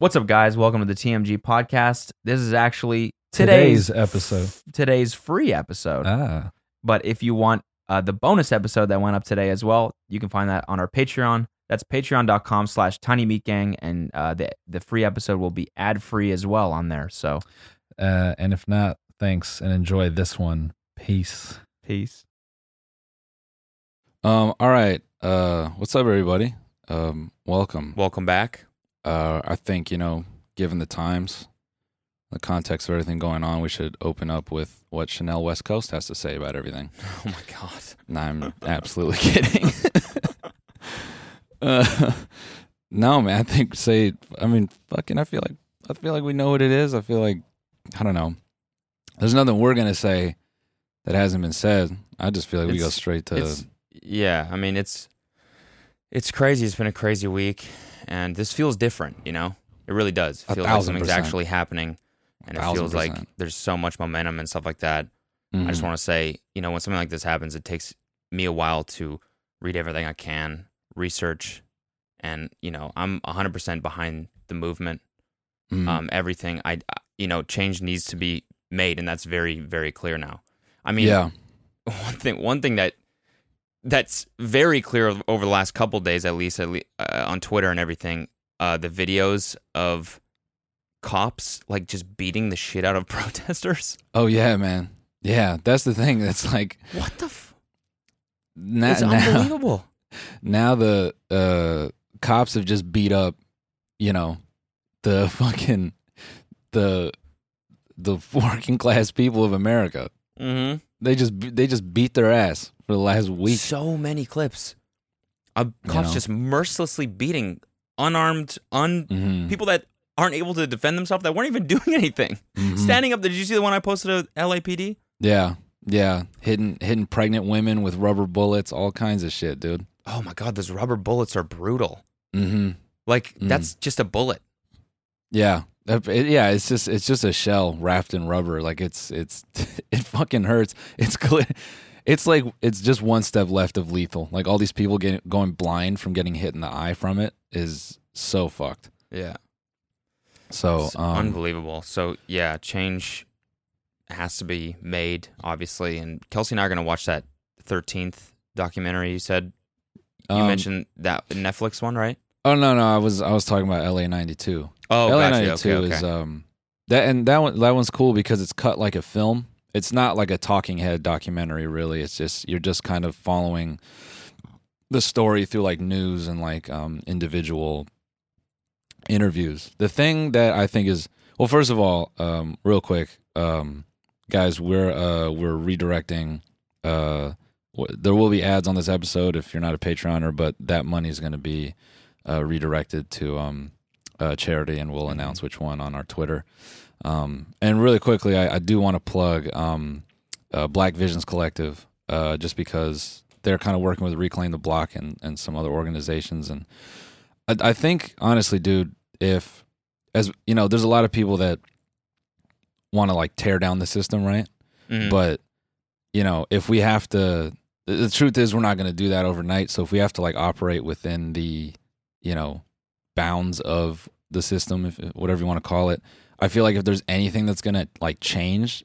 What's up, guys? Welcome to the TMG podcast. This is actually today's free episode. But if you want the bonus episode that went up today as well, you can find that on our Patreon. That's patreon.com/tinymeatgang, and the free episode will be ad-free as well on there. So, and if not, thanks and enjoy this one. Peace. All right. What's up, everybody? Welcome back. I think, given the times, the context of everything going on, we should open up with what Chanel West Coast has to say about everything. Oh, my God. No, I'm absolutely kidding. No, man, I feel like we know what it is. I don't know. There's nothing we're going to say that hasn't been said. I just feel like we go straight to... Yeah, it's crazy. It's been a crazy week. And this feels different, It really does. It feels like something's actually happening. And it feels like there's so much momentum and stuff like that. Mm-hmm. I just want to say, when something like this happens, it takes me a while to read everything I can, research. And, I'm 100% behind the movement. Mm-hmm. Everything, change needs to be made. And that's very, very clear now. One thing that's very clear over the last couple of days, at least on Twitter and everything, the videos of cops just beating the shit out of protesters. Oh yeah, man. Yeah, that's the thing. That's what the it's unbelievable. Now the cops have just beat up, the fucking the working class people of America. Mm-hmm. They just beat their ass for the last week. So many clips of cops just mercilessly beating unarmed, people that aren't able to defend themselves, that weren't even doing anything. Mm-hmm. Standing up. Did you see the one I posted at LAPD? Yeah. Hitting pregnant women with rubber bullets, all kinds of shit, dude. Oh my God, those rubber bullets are brutal. Mm-hmm. That's just a bullet. Yeah. Yeah, it's just a shell wrapped in rubber. It fucking hurts. It's clear. It's just one step left of lethal. All these people going blind from getting hit in the eye from it is so fucked. Yeah. So it's unbelievable. So yeah, change has to be made, obviously. And Kelsey and I are gonna watch that 13th documentary. You said you mentioned that Netflix one, right? Oh no, I was talking about LA 92. Oh, LA 92 is that one's cool because it's cut like a film. It's not like a talking head documentary, really. It's just you're just kind of following the story through news and individual interviews. The thing that I think is, well, first of all, real quick, guys, we're redirecting. There will be ads on this episode if you're not a Patreoner, but that money is going to be redirected to charity, and we'll announce which one on our Twitter. And really quickly, I do want to plug Black Visions Collective, just because they're kind of working with Reclaim the Block and some other organizations. And I think, honestly, dude, there's a lot of people that want to tear down the system, right? Mm-hmm. But if we have to, the truth is we're not going to do that overnight. So if we have to operate within the bounds of the system, if whatever you want to call it, I feel like if there's anything that's gonna change,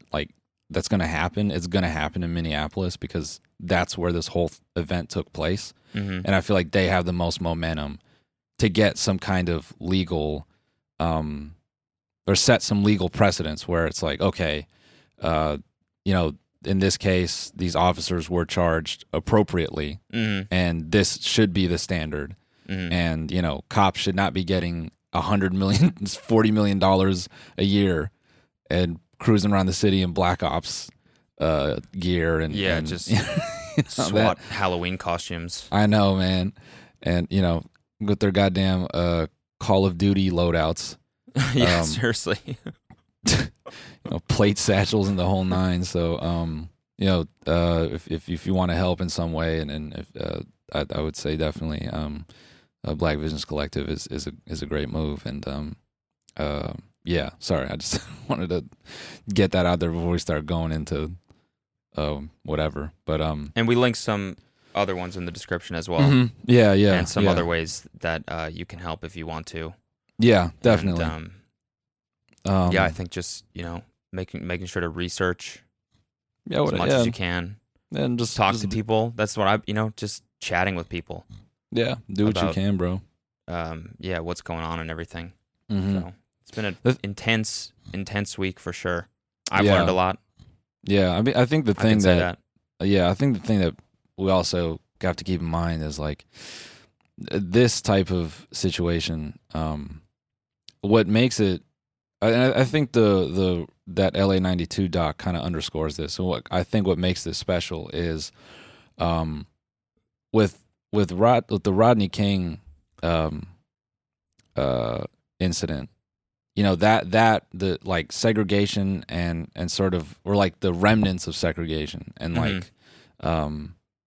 that's gonna happen, it's gonna happen in Minneapolis because that's where this whole event took place. Mm-hmm. And I feel like they have the most momentum to get some kind of legal, or set some legal precedents where it's okay, in this case, these officers were charged appropriately, mm-hmm. and this should be the standard. Mm-hmm. And, cops should not be getting $40 million a year and cruising around the city in black ops gear. And just SWAT Halloween costumes. I know, man. And, with their goddamn Call of Duty loadouts. Yeah, seriously. Plate satchels and the whole nine. So, if you want to help in some way, I would say definitely Black Visions Collective is a great move. And yeah, sorry, I just wanted to get that out there before we start going into whatever. But and we link some other ones in the description as well. Mm-hmm. Yeah, and some other ways that you can help if you want to. Yeah, definitely. And, I think just making sure to research as much as you can, and just talk to people. That's what I just chatting with people. Yeah, do what you can, bro. What's going on and everything. Mm-hmm. So it's been an intense week for sure. I've learned a lot. Yeah, I mean, I think the thing that we also have to keep in mind is like this type of situation. What makes it? I think that LA 92 doc kind of underscores this. So what makes this special is, with the Rodney King incident, that segregation and sort of, or like the remnants of segregation and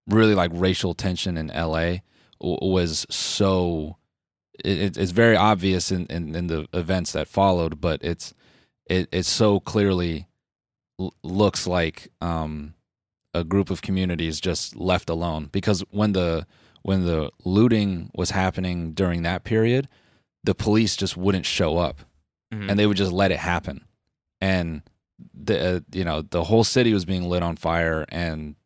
really like racial tension in LA was so. It's very obvious in the events that followed, but it so clearly looks like a group of communities just left alone. Because when the looting was happening during that period, the police just wouldn't show up, and they would just let it happen. And the the whole city was being lit on fire, and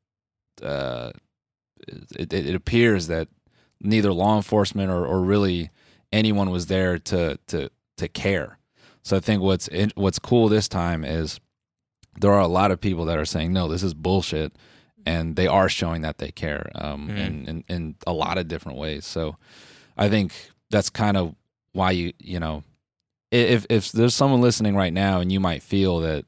it appears that neither law enforcement or really anyone was there to care. So I think what's cool this time is there are a lot of people that are saying, no, this is bullshit, and they are showing that they care in a lot of different ways. So I think that's kind of why if there's someone listening right now and you might feel that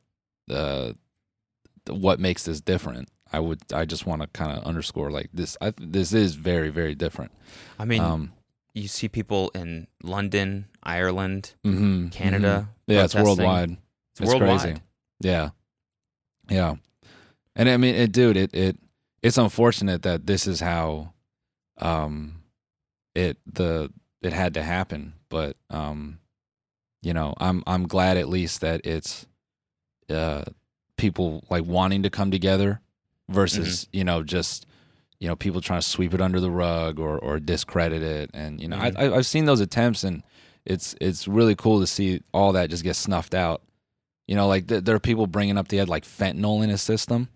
what makes this different, I just want to kind of underscore like this. This is very, very different. I mean, you see people in London, Ireland, Canada. Mm-hmm. Yeah, it's worldwide. It's crazy. Yeah. And I mean, it's unfortunate that this is how it had to happen. But I'm glad at least that it's people like wanting to come together. Versus, people trying to sweep it under the rug or discredit it. And, I've seen those attempts, and it's really cool to see all that just get snuffed out. There are people bringing up they had, like, fentanyl in his system.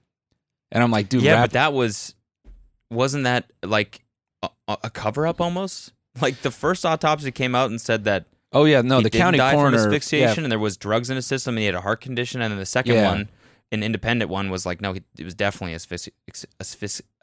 And I'm like, dude. Yeah, but that wasn't that, like, a cover-up almost? Like, the first autopsy came out and said that. Oh, yeah, no, the county coroner. He died from asphyxiation, and there was drugs in his system, and he had a heart condition, and then the second one. An independent one was like, no, it was definitely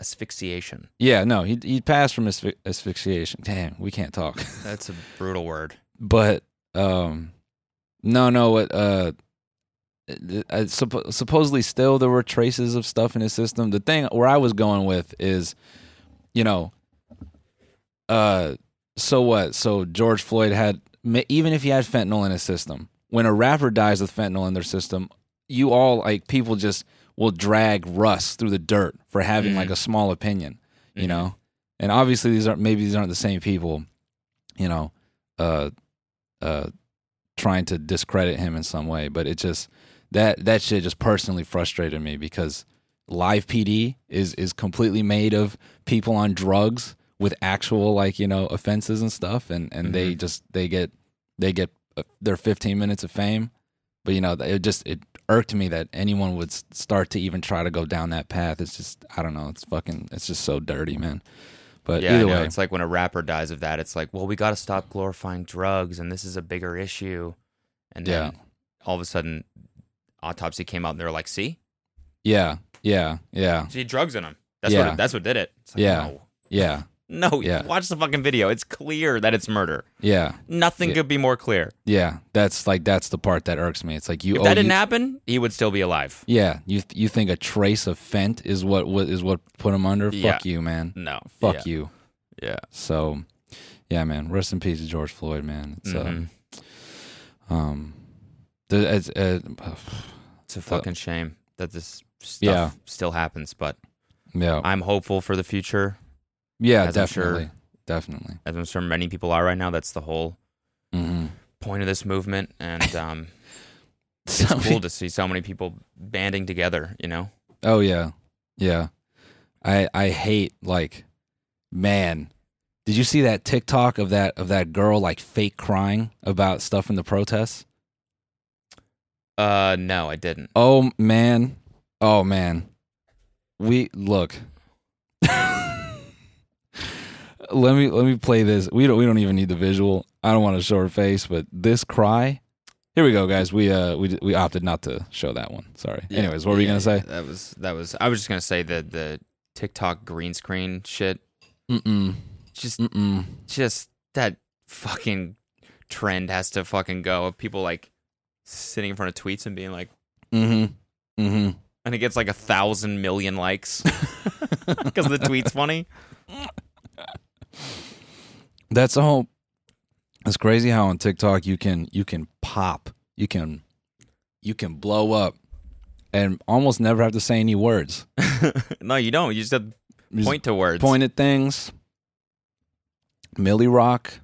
asphyxiation. Yeah, no, he passed from asphyxiation. Damn, we can't talk. That's a brutal word. But supposedly still there were traces of stuff in his system. The thing where I was going with is, so what? So George Floyd had, even if he had fentanyl in his system, when a rapper dies with fentanyl in their system, you all, like, people just will drag Russ through the dirt for having, like, a small opinion, you know? And obviously these aren't the same people, trying to discredit him in some way. But it just, that shit just personally frustrated me because live PD is completely made of people on drugs with actual, like, offenses and stuff. And they get their 15 minutes of fame. But, it irked me that anyone would start to even try to go down that path. It's just, I don't know. It's just so dirty, man. But either way. It's like when a rapper dies of that, it's like, well, we got to stop glorifying drugs, and this is a bigger issue. And then all of a sudden, autopsy came out, and they're like, see? Yeah. See, drugs in them. That's what did it. It's like, No, watch the fucking video. It's clear that it's murder. Yeah. Nothing could be more clear. Yeah, that's the part that irks me. It's like if that didn't happen, he would still be alive. Yeah, you think a trace of fent is what put him under? Yeah. Fuck you, man. No. Fuck you. Yeah. So, yeah, man, rest in peace to George Floyd, man. It's it's a fucking shame that this stuff still happens, but I'm hopeful for the future. Yeah, definitely. As I'm sure many people are right now. That's the whole point of this movement, and it's cool to see so many people banding together, you know? Oh, yeah. Yeah. I hate, like, man, did you see that TikTok of that girl, like, fake crying about stuff in the protests? No, I didn't. Oh, man. Look. Let me play this. We don't even need the visual. I don't want to show her face, but this cry. Here we go, guys. We opted not to show that one. Sorry. Yeah, anyways, what were you gonna say? That was. I was just gonna say the TikTok green screen shit. Just that fucking trend has to fucking go of people like sitting in front of tweets and being like, and it gets like 1,000 million likes because the tweet's funny. That's the whole. It's crazy how on TikTok you can pop, you can blow up, and almost never have to say any words. No, you don't. You just have to point to words. Point at things. Millie Rock,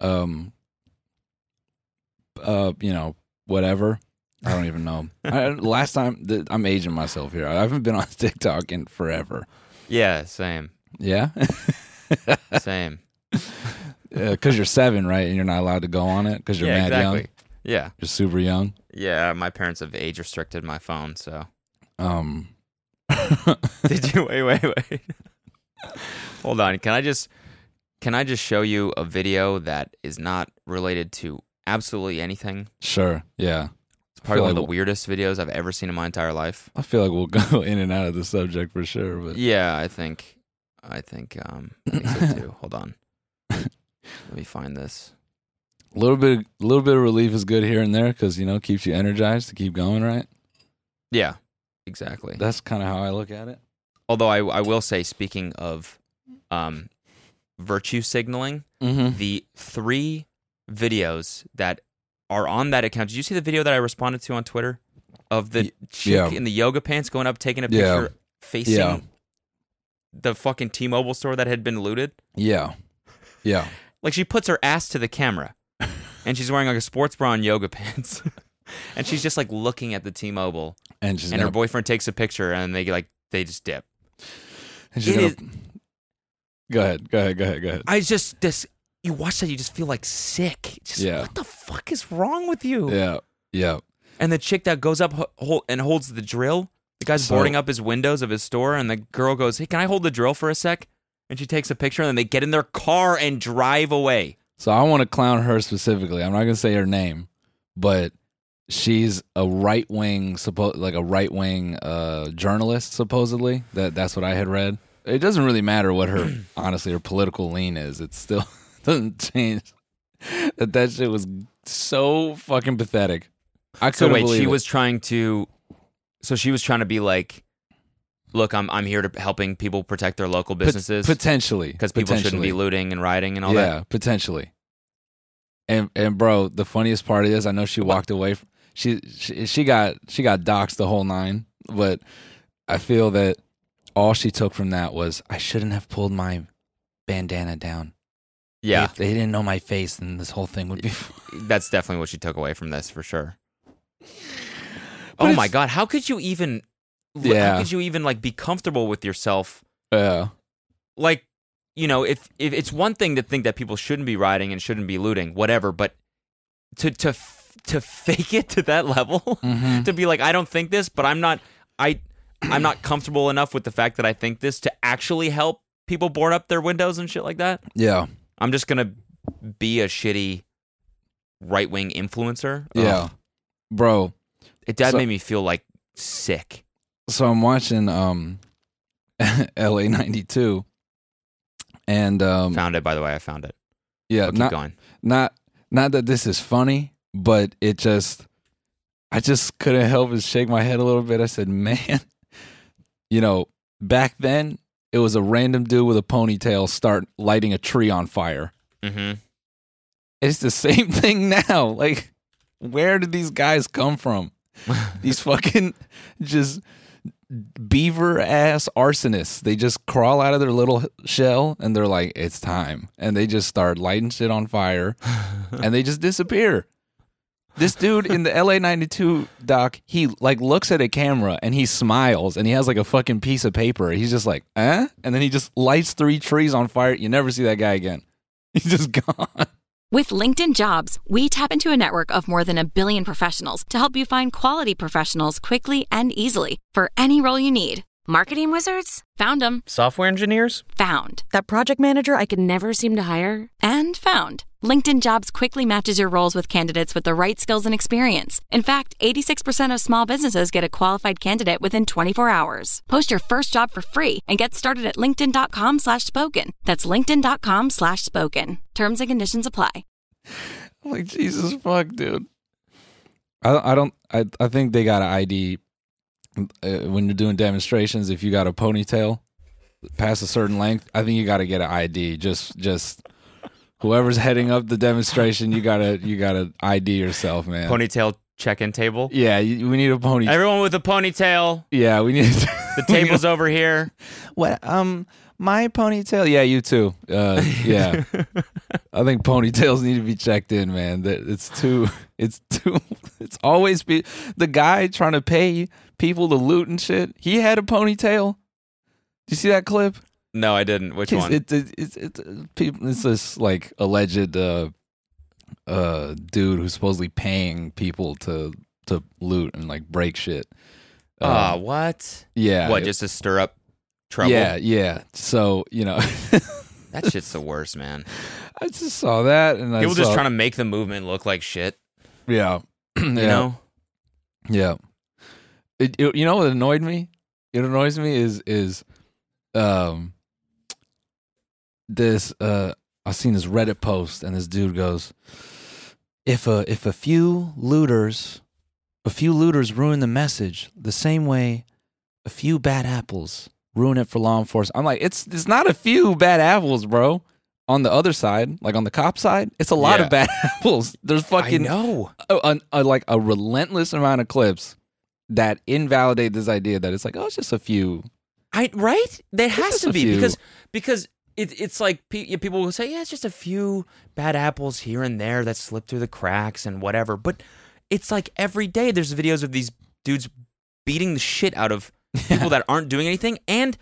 whatever. I don't even know. Last time, I'm aging myself here. I haven't been on TikTok in forever. Yeah, same. Yeah? Same. Because you're 7, right? And you're not allowed to go on it because you're young. Yeah. You're super young. Yeah, my parents have age restricted my phone, so. Did you? Wait. Hold on. Can I just show you a video that is not related to absolutely anything? Sure. Yeah. It's probably one of the weirdest videos I've ever seen in my entire life. I feel like we'll go in and out of the subject for sure. But yeah, I think so too. Hold on. Let me find this. A little bit of relief is good here and there because, you know, keeps you energized to keep going, right? Yeah, exactly. That's kind of how I look at it. Although I will say, speaking of virtue signaling, the 3 videos that are on that account. Did you see the video that I responded to on Twitter of the chick in the yoga pants going up, taking a picture, facing the fucking T-Mobile store that had been looted? Yeah. Yeah. Like, she puts her ass to the camera, and she's wearing, like, a sports bra and yoga pants, and she's just, like, looking at the T-Mobile, and her boyfriend takes a picture, and they just dip. And she's Go ahead. I just, you watch that, you just feel, like, sick. Just, what the fuck is wrong with you? Yeah. And the chick that goes up and holds the drill, the guy's boarding up his windows of his store, and the girl goes, hey, can I hold the drill for a sec? And she takes a picture, and then they get in their car and drive away. So I want to clown her specifically. I'm not going to say her name, but she's a right-wing, journalist, supposedly. That's what I had read. It doesn't really matter what honestly, her political lean is. It still doesn't change. That shit was so fucking pathetic. I couldn't believe it. So wait, she was trying to be like, look, I'm here to helping people protect their local businesses. Potentially. Because people shouldn't be looting and rioting and all that. Yeah, potentially. And bro, the funniest part is, I know she walked away. She got doxxed the whole nine, but I feel that all she took from that was, I shouldn't have pulled my bandana down. Yeah. If they didn't know my face, then this whole thing would be... That's definitely what she took away from this, for sure. Oh my God, how could you even... Yeah. How could you even, like, be comfortable with yourself? Yeah. Like, you know, if it's one thing to think that people shouldn't be rioting and shouldn't be looting, whatever, but to fake it to that level, to be like, I don't think this, but I'm not comfortable enough with the fact that I think this to actually help people board up their windows and shit like that. Yeah. I'm just going to be a shitty right-wing influencer. Yeah. Ugh. Bro. That made me feel, like, sick. So I'm watching LA 92, and found it. By the way, I found it. Yeah, I'll keep going. Not that this is funny, but it just, I just couldn't help but shake my head a little bit. I said, man, you know, back then it was a random dude with a ponytail start lighting a tree on fire. Mm-hmm. It's the same thing now. Like, where did these guys come from? These fucking just beaver ass arsonists. They just crawl out of their little shell and they're like, it's time. And they just start lighting shit on fire and they just disappear. This dude in the LA 92 doc, he like looks at a camera and he smiles and he has like a fucking piece of paper. He's just like, eh? And then he just lights 3 trees on fire. You never see that guy again. He's just gone. With LinkedIn Jobs, we tap into a network of more than 1 billion professionals to help you find quality professionals quickly and easily for any role you need. Marketing wizards? Found them. Software engineers? Found. That project manager I could never seem to hire? And found. LinkedIn Jobs quickly matches your roles with candidates with the right skills and experience. In fact, 86% of small businesses get a qualified candidate within 24 hours. Post your first job for free and get started at linkedin.com/spoken. That's linkedin.com/spoken. Terms and conditions apply. I'm like, Jesus fuck, dude. I think they got an ID when you're doing demonstrations. If you got a ponytail past a certain length, I think you got to get an ID. Just. Whoever's heading up the demonstration, you gotta ID yourself, man. Ponytail check-in table. Yeah, we need a ponytail. Everyone with a ponytail. Yeah, we need. The table's over here. What? My ponytail. Yeah, you too. Yeah. I think ponytails need to be checked in, man. It's always be the guy trying to pay people to loot and shit. He had a ponytail. Do you see that clip? No, I didn't. Which one? It's this like alleged dude who's supposedly paying people to loot and like break shit. What? Yeah. What? Just to stir up trouble. Yeah, yeah. So you know, that shit's the worst, man. I just saw that, and people just trying to make the movement look like shit. Yeah. You know. Yeah. It you know what annoyed me? It annoys me is. I seen this Reddit post and this dude goes, if a few looters ruin the message the same way a few bad apples ruin it for law enforcement. I'm like, it's not a few bad apples, bro. On the other side, like on the cop side, it's a lot of bad apples. There's fucking like a relentless amount of clips that invalidate this idea that it's like, oh, it's just a few. Right? There has to be because it's like people will say, yeah, it's just a few bad apples here and there that slip through the cracks and whatever. But it's like every day there's videos of these dudes beating the shit out of people that aren't doing anything. And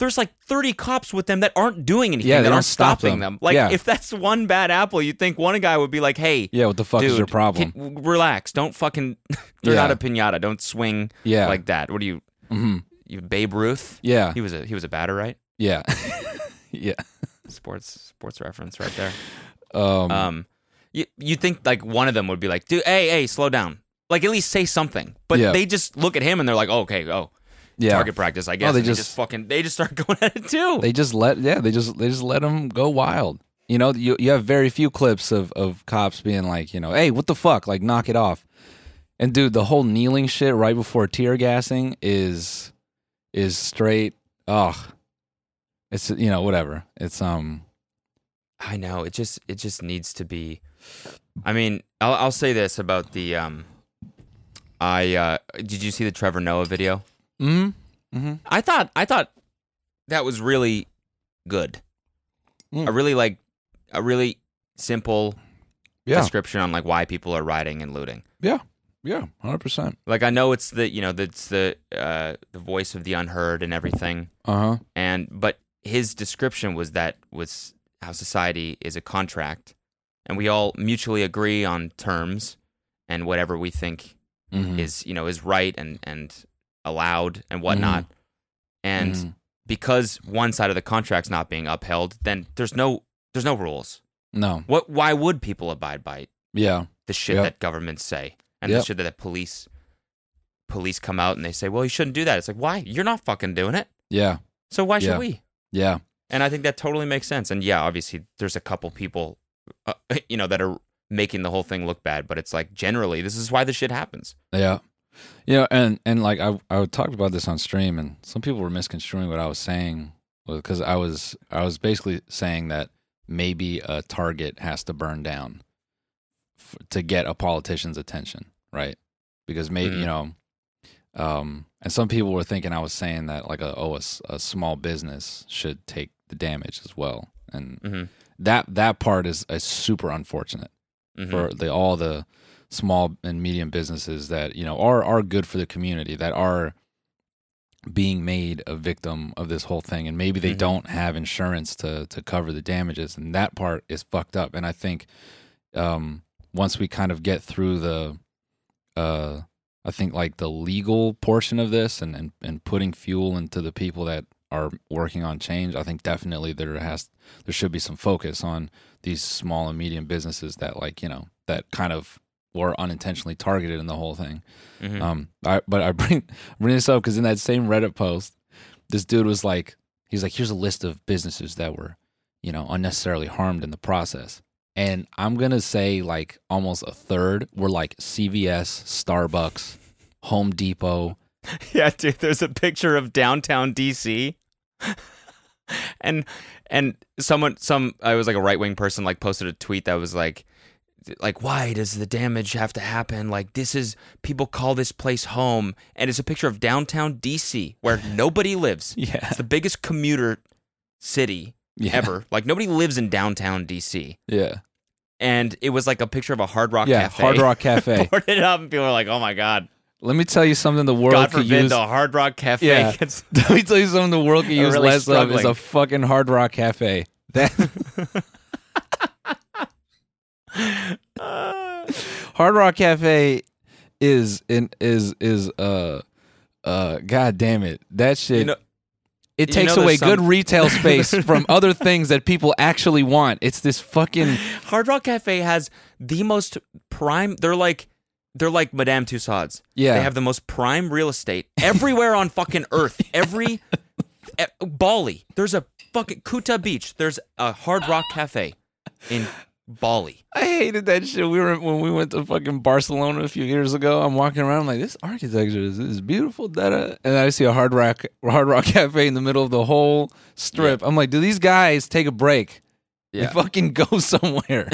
there's like 30 cops with them that aren't doing anything, that aren't stopping them. Like if that's one bad apple, you'd think one guy would be like, hey, yeah, what the fuck is your problem? Relax. Don't fucking, they're not a piñata. Don't swing like that. What do you... Mm-hmm. Babe Ruth, yeah, he was a batter, right? Yeah, yeah. Sports reference right there. You think like one of them would be like, dude, hey, slow down, like at least say something. But they just look at him and they're like, oh, okay, target practice, I guess. Oh, they just start going at it too. They just let him go wild. You know, you have very few clips of cops being like, you know, hey, what the fuck, like knock it off. And dude, the whole kneeling shit right before tear gassing is straight, it's, you know, whatever. It's I know, it just needs to be. I mean, I'll say this about the did you see the Trevor Noah video? Mm-hmm. Mm-hmm. I thought that was really good. A really simple description on like why people are rioting and looting. Yeah. Yeah, 100%. Like I know it's the voice of the unheard and everything. Uh-huh. But his description was that was how society is a contract, and we all mutually agree on terms and whatever we think is, you know, is right and allowed and whatnot. And because one side of the contract's not being upheld, then there's no rules. No. Why would people abide by the shit that governments say? And the shit that the police come out and they say, well, you shouldn't do that. It's like, why? You're not fucking doing it. Yeah. So why should we? Yeah. And I think that totally makes sense. And yeah, obviously there's a couple people, you know, that are making the whole thing look bad, but it's like generally this is why the shit happens. Yeah. You know, and like I talked about this on stream and some people were misconstruing what I was saying because I was basically saying that maybe a target has to burn down to get a politician's attention, right? Because maybe, you know, and some people were thinking I was saying that like a small business should take the damage as well. And that part is super unfortunate for all the small and medium businesses that, you know, are good for the community, that are being made a victim of this whole thing. And maybe they don't have insurance to cover the damages. And that part is fucked up. And I think once we kind of get through the, I think like the legal portion of this and putting fuel into the people that are working on change, I think definitely there should be some focus on these small and medium businesses that, like, you know, that kind of were unintentionally targeted in the whole thing. I bring this up because in that same Reddit post, this dude was like, he's like, here's a list of businesses that were, you know, unnecessarily harmed in the process. And I'm going to say like almost a third were like CVS, Starbucks, Home Depot. Yeah, dude, there's a picture of downtown DC. and I was like a right-wing person like posted a tweet that was like, why does the damage have to happen? Like, this is, people call this place home, and it's a picture of downtown DC where nobody lives. Yeah. It's the biggest commuter city ever. Like, nobody lives in downtown DC. Yeah. And it was like a picture of a Hard Rock Cafe. Hard Rock Cafe. Boarded up, and people were like, oh my God. Let me tell you something the world could use. God forbid the Hard Rock Cafe gets... Let me tell you something the world could use really less of is a fucking Hard Rock Cafe. That... Hard Rock Cafe is God damn it, that shit, you know, it takes away good retail space from other things that people actually want. It's this fucking Hard Rock Cafe has the most prime. They're like Madame Tussauds. Yeah, they have the most prime real estate everywhere on fucking earth. Every Bali, there's a fucking Kuta Beach. There's a Hard Rock Cafe in Bali. I hated that shit. When we went to fucking Barcelona a few years ago, I'm walking around, I'm like, this architecture is beautiful, da-da. And I see a Hard Rock Cafe in the middle of the whole strip. Yeah. I'm like, do these guys take a break? Yeah. They fucking go somewhere.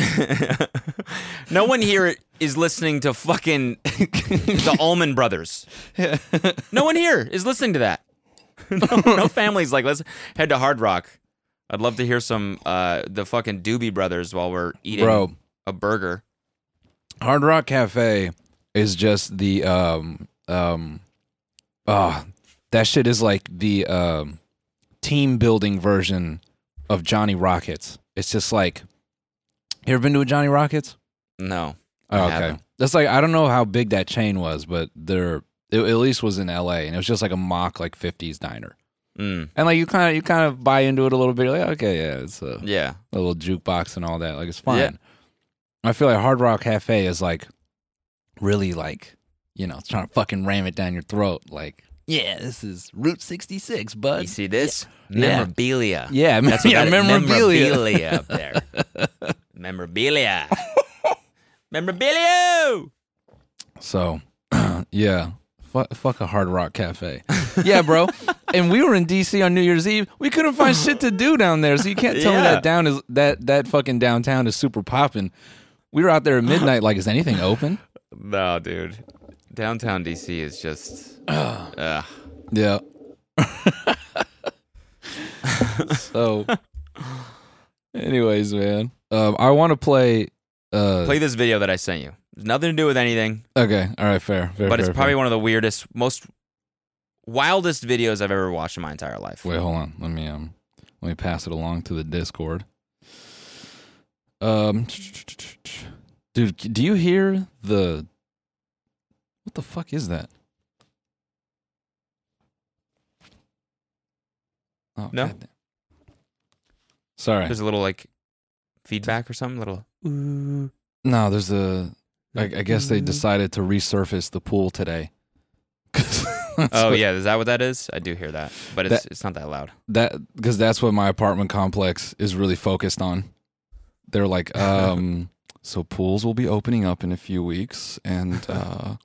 No one here is listening to fucking the Allman Brothers. Yeah. No one here is listening to that. No family's like, let's head to Hard Rock. I'd love to hear some the fucking Doobie Brothers while we're eating a burger. Hard Rock Cafe is just the that shit is like the team building version of Johnny Rockets. It's just like, you ever been to a Johnny Rockets? No. Oh, okay. That's like, I don't know how big that chain was, but it at least was in LA, and it was just like a mock like 50s diner. Mm. And like you kind of buy into it a little bit. You're like, okay, yeah, it's a little jukebox and all that. Like, it's fine. Yeah. I feel like Hard Rock Cafe is like really like, you know, trying to fucking ram it down your throat. Like, yeah, this is Route 66, bud. You see this? Yeah. Memorabilia. Yeah, that's what memorabilia up there. Memorabilia. Memorabilia. So, yeah. Fuck a Hard Rock Cafe. Yeah, bro. And we were in DC on New Year's Eve. We couldn't find shit to do down there, so you can't tell me that that fucking downtown is super popping. We were out there at midnight like, is anything open? No, dude. Downtown DC is just... Yeah. So, anyways, man. I want to play... play this video that I sent you. It's nothing to do with anything. Okay. All right. Fair. But it's probably one of the weirdest, most wildest videos I've ever watched in my entire life. Wait, hold on. Let me pass it along to the Discord. Dude, do you hear the? What the fuck is that? Oh, no. Goddamn. Sorry. There's a little like feedback or something. Little. No, there's a. I guess they decided to resurface the pool today. Oh, yeah. Is that what that is? I do hear that, but it's not that loud. Because that's what my apartment complex is really focused on. They're like, so pools will be opening up in a few weeks. And that's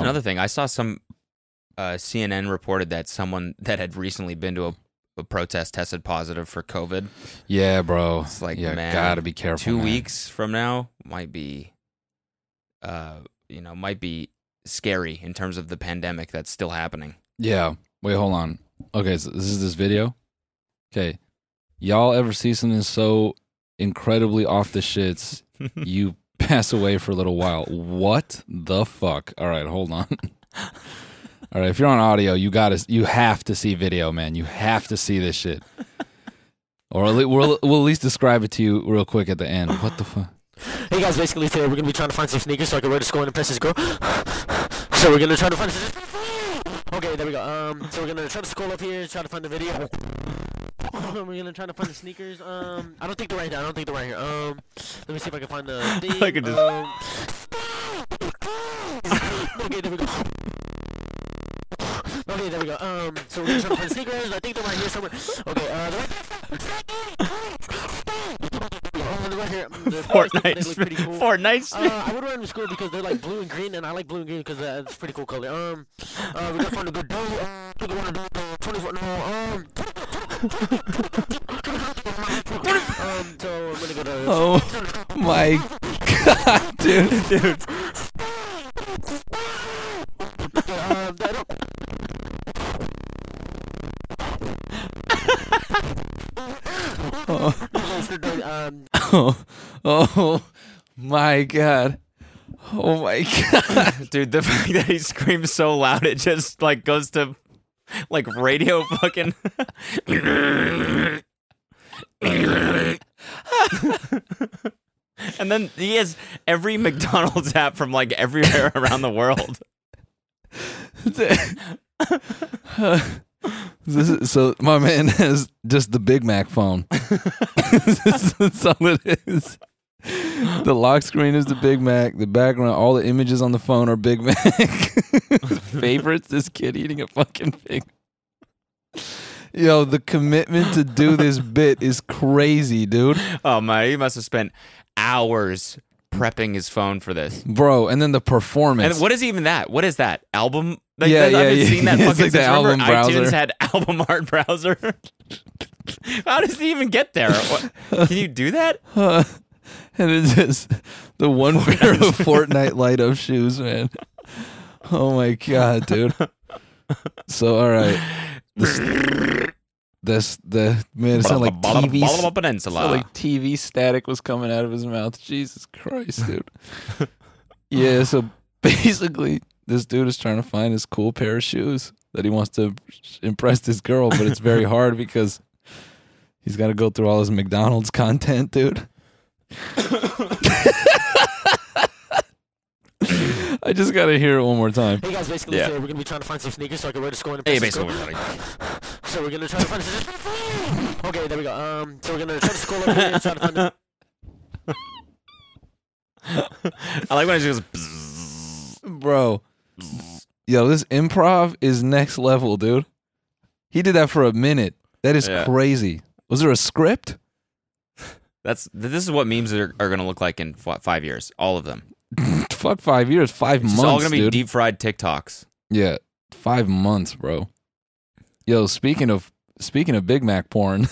another thing. I saw some CNN reported that someone that had recently been to a a protest tested positive for COVID. Yeah, bro. It's like, yeah, man, gotta be careful. 2 weeks from now might be, might be scary in terms of the pandemic that's still happening. Yeah. Wait, hold on. Okay, so this is this video. Okay. Y'all ever see something so incredibly off the shits, you pass away for a little while. What the fuck? All right, hold on. All right, if you're on audio, you have to see video, man. You have to see this shit. Or we'll at least describe it to you real quick at the end. What the fuck? Hey guys, basically today we're gonna be trying to find some sneakers so I can wear to school and impress this girl. So we're gonna try to find. Okay, there we go. So we're gonna try to scroll up here, try to find the video. We're gonna try to find the sneakers. I don't think they're right now. I don't think they're right here. Let me see if I can find the thing. I can just. Okay, there we go. Okay, there we go. So we're gonna try to find the sneakers. I think they're right here somewhere. Okay, they're right here. Oh, they're right here. Fortnite. Look pretty cool. Fortnite. I would wear them to school because they're like blue and green, and I like blue and green because that's a pretty cool color. We gotta find a good dough. We gotta find a dough. 24. No. So I'm gonna go to. Oh my god, dude. Oh my god. Oh my god. Dude, the fact that he screams so loud, it just like goes to like radio fucking. And then he has every McDonald's app from like everywhere around the world. So my man has just the Big Mac phone. That's all it is. The lock screen is the Big Mac. The background, all the images on the phone are Big Mac. Favorites, this kid eating a fucking Big Mac. Yo, the commitment to do this bit is crazy, dude. Oh, man, he must have spent hours prepping his phone for this. Bro, and then the performance. And what is even that? What is that? Album? Like, yeah, yeah, I've seen that fucking like the album browser. iTunes had album art browser. How does he even get there? What? Can you do that? And it's just the one pair of Fortnite light up shoes, man. Oh my god, dude. So all right, the man, it sounded like TV. Sounded like TV static was coming out of his mouth. Jesus Christ, dude. Yeah. So basically, this dude is trying to find his cool pair of shoes that he wants to impress this girl, but it's very hard because he's got to go through all his McDonald's content, dude. I just gotta hear it one more time. Hey guys, basically today we're gonna be trying to find some sneakers so I can wear to school and so we're gonna try to find some. Okay, there we go. So we're gonna try to scroll up here and try to find it. I like when it just goes, bro. Yo, this improv is next level, dude. He did that for a minute. That is crazy. Was there a script? This is what memes are going to look like in 5 years. All of them. Fuck 5 years. 5 months, it's all going to be deep fried TikToks. Yeah. 5 months, bro. Yo, speaking of Big Mac porn,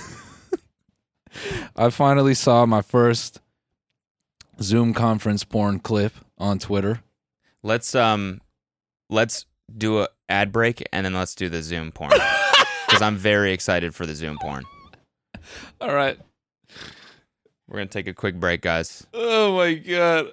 I finally saw my first Zoom conference porn clip on Twitter. Let's do a ad break and then let's do the Zoom porn. Because I'm very excited for the Zoom porn. All right. We're going to take a quick break, guys. Oh, my God.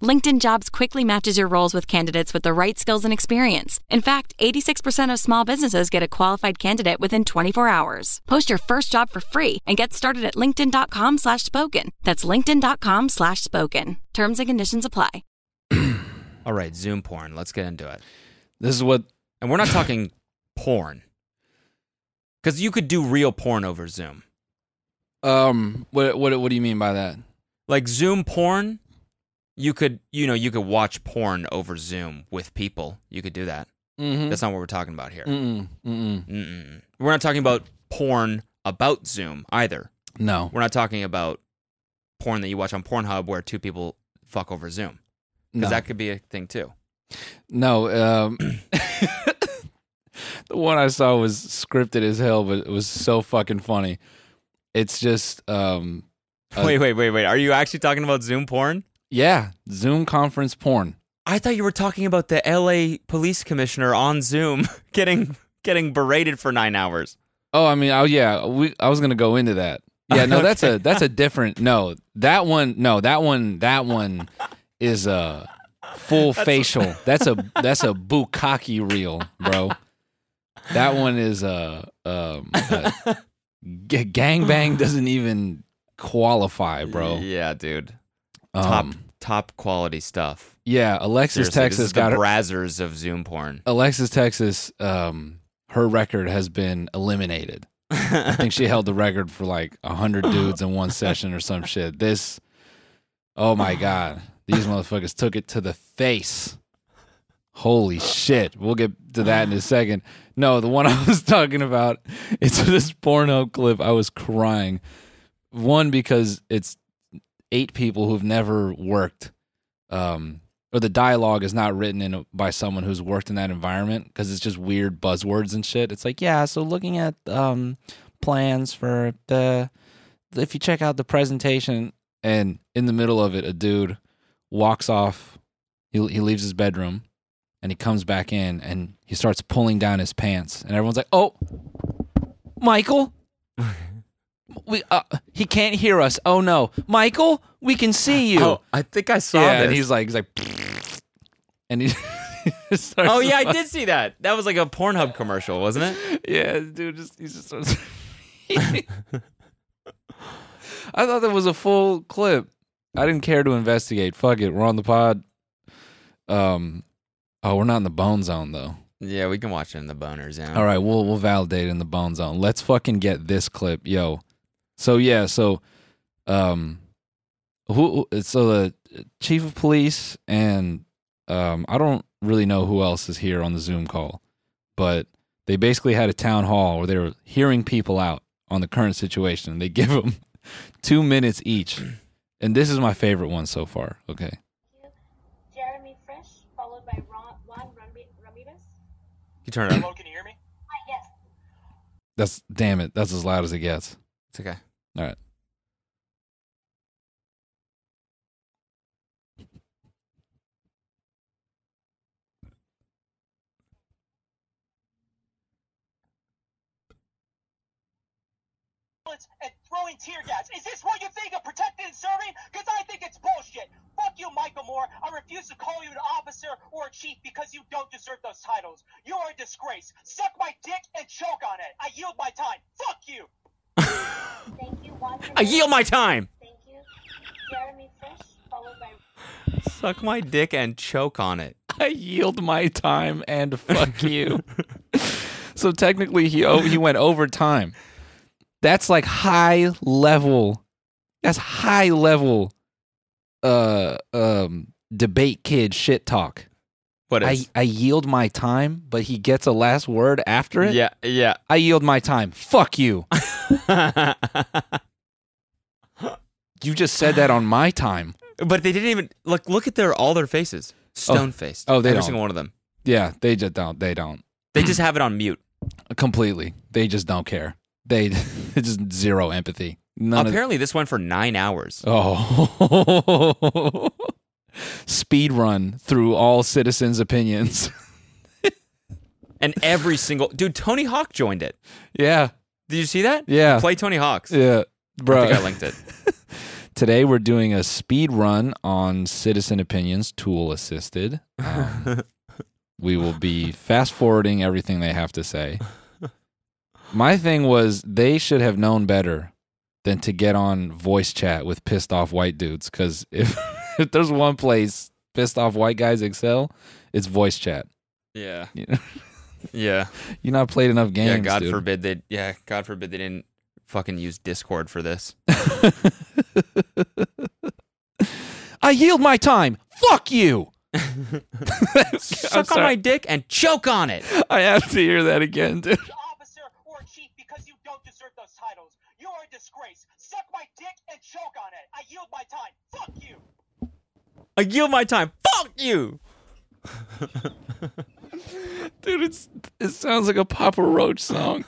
LinkedIn Jobs quickly matches your roles with candidates with the right skills and experience. In fact, 86% of small businesses get a qualified candidate within 24 hours. Post your first job for free and get started at linkedin.com/spoken. That's linkedin.com/spoken. Terms and conditions apply. All right, Zoom porn. Let's get into it. This is what... And we're not talking porn. Because you could do real porn over Zoom. What do you mean by that? Like Zoom porn... You could watch porn over Zoom with people. You could do that. Mm-hmm. That's not what we're talking about here. Mm-mm. Mm-mm. Mm-mm. We're not talking about porn about Zoom either. No. We're not talking about porn that you watch on Pornhub where two people fuck over Zoom. Because that could be a thing too. No. The one I saw was scripted as hell, but it was so fucking funny. It's just... Wait. Are you actually talking about Zoom porn? Yeah. Zoom conference porn. I thought you were talking about the LA police commissioner on Zoom getting berated for 9 hours. Oh, I mean, I was going to go into that. Yeah, no, that's a different. No, that one is a full facial. That's a bukkake reel, bro. That one is a gangbang doesn't even qualify, bro. Yeah, dude. Top quality stuff. Yeah, Alexis Seriously, Texas this is got the brazzers of Zoom porn. Alexis Texas, her record has been eliminated. I think she held the record for like 100 dudes in one session or some shit. Oh my God, these motherfuckers took it to the face. Holy shit. We'll get to that in a second. No, the one I was talking about, it's this Pornhub clip. I was crying. One, because it's 8 people who've never worked, or the dialogue is not written by someone who's worked in that environment, because it's just weird buzzwords and shit. It's like, yeah, so looking at plans for if you check out the presentation, and in the middle of it, a dude walks off, he leaves his bedroom, and he comes back in, and he starts pulling down his pants, and everyone's like, oh, Michael, he can't hear us. Oh no, Michael, we can see you. Oh, I think I saw this. And he's like, and he. Oh yeah, I did see that. That was like a Pornhub commercial, wasn't it? Yeah, dude, he just starts. I thought that was a full clip. I didn't care to investigate. Fuck it, we're on the pod. Oh, we're not in the bone zone though. Yeah, we can watch it in the boner zone. All right, we'll validate it in the bone zone. Let's fucking get this clip, yo. So yeah, so the chief of police and I don't really know who else is here on the Zoom call, but they basically had a town hall where they were hearing people out on the current situation. They give them 2 minutes each, and this is my favorite one so far. Okay. Jeremy Fresh followed by Juan Ramirez. You turn it on. Hello, can you hear me? Yes. That's as loud as it gets. It's okay. All right. And throwing tear gas. Is this what you think of protecting and serving? Because I think it's bullshit. Fuck you, Michael Moore. I refuse to call you an officer or a chief because you don't deserve those titles. You are a disgrace. Suck my dick and choke on it. I yield my time. Fuck you. Thank you. I yield my time. Thank you. Jeremy Fish, followed by... Suck my dick and choke on it. I yield my time and fuck you. So technically he went over time. That's like high level debate kid shit talk. What is? I yield my time, but he gets a last word after it? Yeah. I yield my time. Fuck you. You just said that on my time. But they didn't even look at their faces. Stone faced. Oh, they every don't. Single one of them. Yeah, they just don't. They don't. They just have it on mute. Completely. They just don't care. They just zero empathy. Apparently, this went for 9 hours. Oh, speed run through all citizens' opinions, and every single dude. Tony Hawk joined it. Yeah, did you see that? Yeah, play Tony Hawk's. Yeah, bro, I think I linked it. Today we're doing a speed run on citizen opinions, tool assisted. We will be fast forwarding everything they have to say. My thing was they should have known better than to get on voice chat with pissed off white dudes, because if there's one place pissed off white guys excel, it's voice chat. Yeah. You know? Yeah. You're not played enough games, God forbid they didn't fucking use Discord for this. I yield my time. Fuck you. Suck on my dick and choke on it. I have to hear that again, dude. Because you don't deserve those titles. choke on it. I yield my time. Fuck you. I yield my time. Fuck you. Dude, it sounds like a Papa Roach song.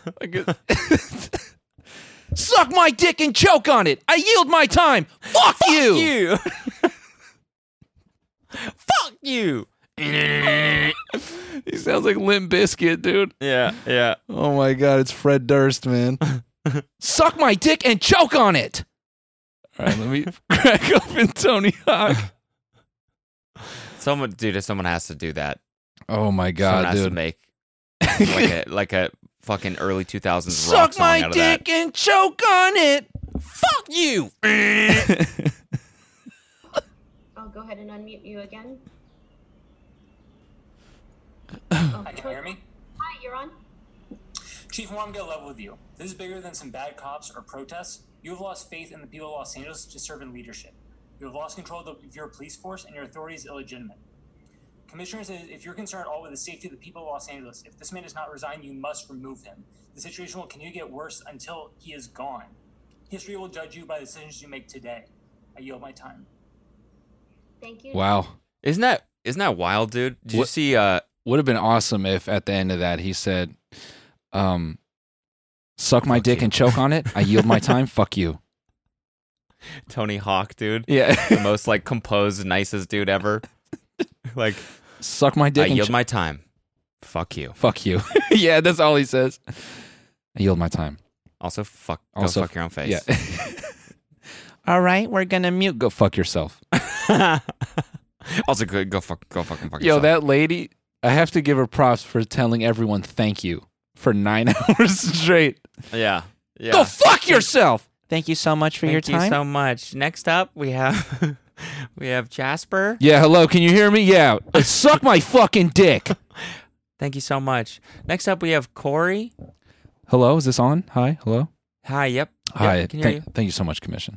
Suck my dick and choke on it. I yield my time. Fuck you. Fuck you. He sounds like Limp Bizkit, dude. Yeah, yeah. Oh my God, it's Fred Durst, man. Suck my dick and choke on it. All right, let me crack open Tony Hawk. Someone has to do that. Oh my God, dude. Someone has to make like a fucking early 2000s rock song. Suck my dick and choke on it. Fuck you. I'll go ahead and unmute you again. Hi, can you hear me? Hi, you're on. Chief, I'm going to level with you. This is bigger than some bad cops or protests. You have lost faith in the people of Los Angeles to serve in leadership. You have lost control of your police force, and your authority is illegitimate. Commissioners, if you're concerned at all with the safety of the people of Los Angeles, if this man does not resign, you must remove him. The situation will continue to get worse until he is gone. History will judge you by the decisions you make today. I yield my time. Thank you. Wow. Isn't that wild, dude? Did you see... Would have been awesome if at the end of that he said, suck my dick and choke on it. I yield my time. Fuck you. Tony Hawk, dude. Yeah. The most like composed, nicest dude ever. Like, suck my dick. I yield my time. Fuck you. Fuck you. Yeah, that's all he says. I yield my time. Also, fuck. Also, go fuck your own face. Yeah. All right, we're going to mute. Go fuck yourself. Also, go fuck yourself. Yo, that lady. I have to give her props for telling everyone thank you for 9 hours straight. Yeah. Go fuck yourself. Thank you so much for your time. Thank you so much. Next up, we have Jasper. Yeah, hello. Can you hear me? Yeah. Suck my fucking dick. Thank you so much. Next up, we have Corey. Hello. Is this on? Hi. Hello. Hi. Yep. Hi. Yep. Can hear you. Thank you so much, Commission.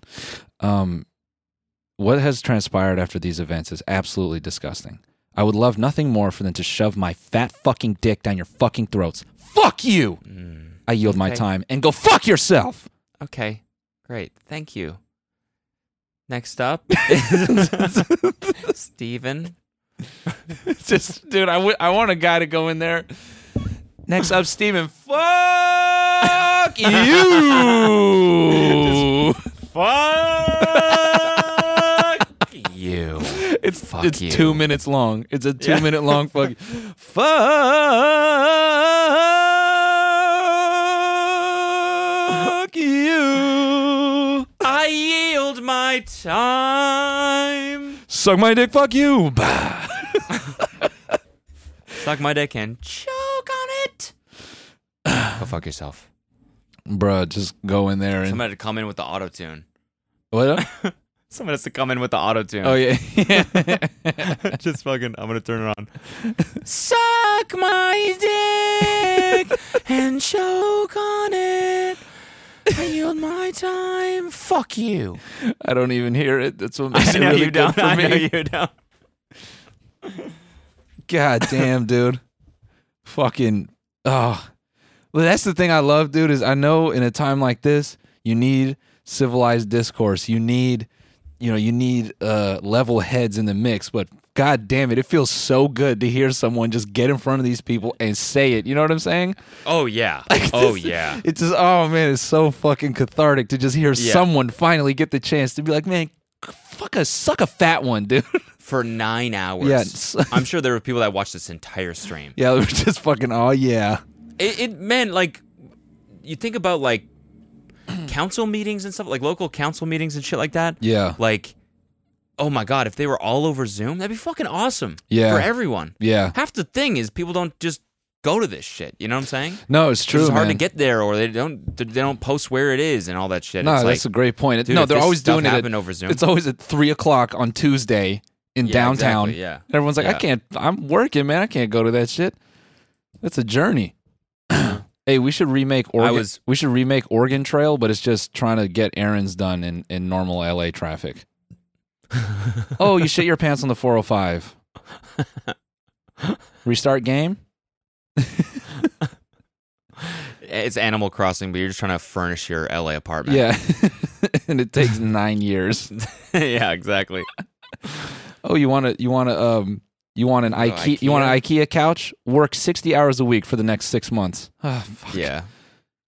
What has transpired after these events is absolutely disgusting. I would love nothing more than to shove my fat fucking dick down your fucking throats. Fuck you! I yield my time and go fuck yourself! Okay, great. Thank you. Next up is Steven. Just, dude, I want a guy to go in there. Next up, Steven. Fuck you! Fuck you. It's you. 2 minutes long. It's a 2 minute long fuck you. I yield my time. Suck my dick, fuck you. Suck my dick and choke on it. Go fuck yourself. Bruh, just go in there. Somebody had to come in with the auto tune. What? Someone has to come in with the auto-tune. Oh, yeah. Just fucking, I'm going to turn it on. Suck my dick and choke on it. I yield my time. Fuck you. I don't even hear it. That's what makes it really good for me. I know you don't. God damn, dude. Fucking, oh. Well, that's the thing I love, dude, is I know in a time like this, you need civilized discourse. You need level heads in the mix, but God damn it feels so good to hear someone just get in front of these people and say it. You know what I'm saying? Oh, yeah. It's just, oh, man, it's so fucking cathartic to just hear someone finally get the chance to be like, man, suck a fat one, dude. For 9 hours. Yeah. I'm sure there were people that watched this entire stream. Yeah, they were just fucking, oh, yeah. Man, like, you think about, like, council meetings and stuff, like local council meetings and shit like that. Yeah. Like, oh my God, if they were all over Zoom, that'd be fucking awesome. Yeah. For everyone. Yeah. Half the thing is people don't just go to this shit. You know what I'm saying? No, it's true. It's hard to get there, or they don't post where it is and all that shit. No, it's that's a great point. Dude, no, they're always doing it over Zoom. It's always at 3:00 on Tuesday in downtown. Exactly, yeah. Everyone's like, yeah. I'm working, man. I can't go to that shit. That's a journey. Hey, we should remake Oregon. We should remake Oregon Trail, but it's just trying to get errands done in normal LA traffic. Oh, you shit your pants on the 405. Restart game. it's Animal Crossing, but you're just trying to furnish your LA apartment. Yeah. And it takes 9 years. Yeah, exactly. Oh, you want an Ikea couch? Work 60 hours a week for the next 6 months. Oh, fuck. Yeah.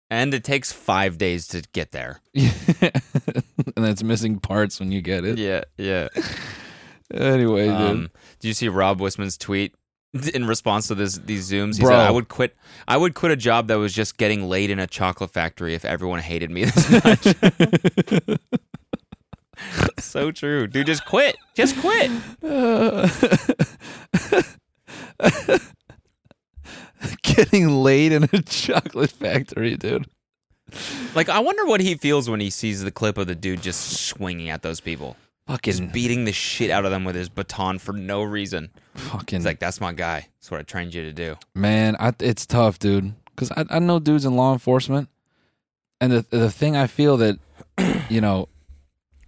And it takes 5 days to get there. And it's missing parts when you get it. Yeah, yeah. Anyway, dude. Did you see Rob Wisman's tweet in response to these Zooms? He said, I would quit a job that was just getting laid in a chocolate factory if everyone hated me this much. So true. Dude, just quit. Just quit. Getting laid in a chocolate factory, dude. Like, I wonder what he feels when he sees the clip of the dude just swinging at those people. Fucking just beating the shit out of them with his baton for no reason. Fucking. He's like, that's my guy. That's what I trained you to do. Man, it's tough, dude. Because I know dudes in law enforcement. And the thing I feel that, you know,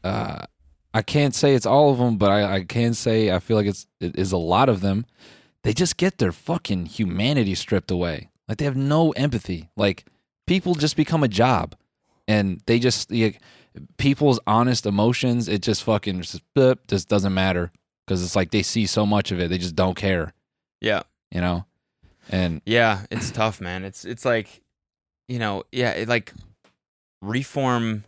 I can't say it's all of them, but I can say I feel like it is a lot of them. They just get their fucking humanity stripped away. Like, they have no empathy. Like, people just become a job, and they just people's honest emotions. It just fucking just doesn't matter because it's like they see so much of it, they just don't care. Yeah, you know, and yeah, it's tough, man. It's like, you know, yeah, reform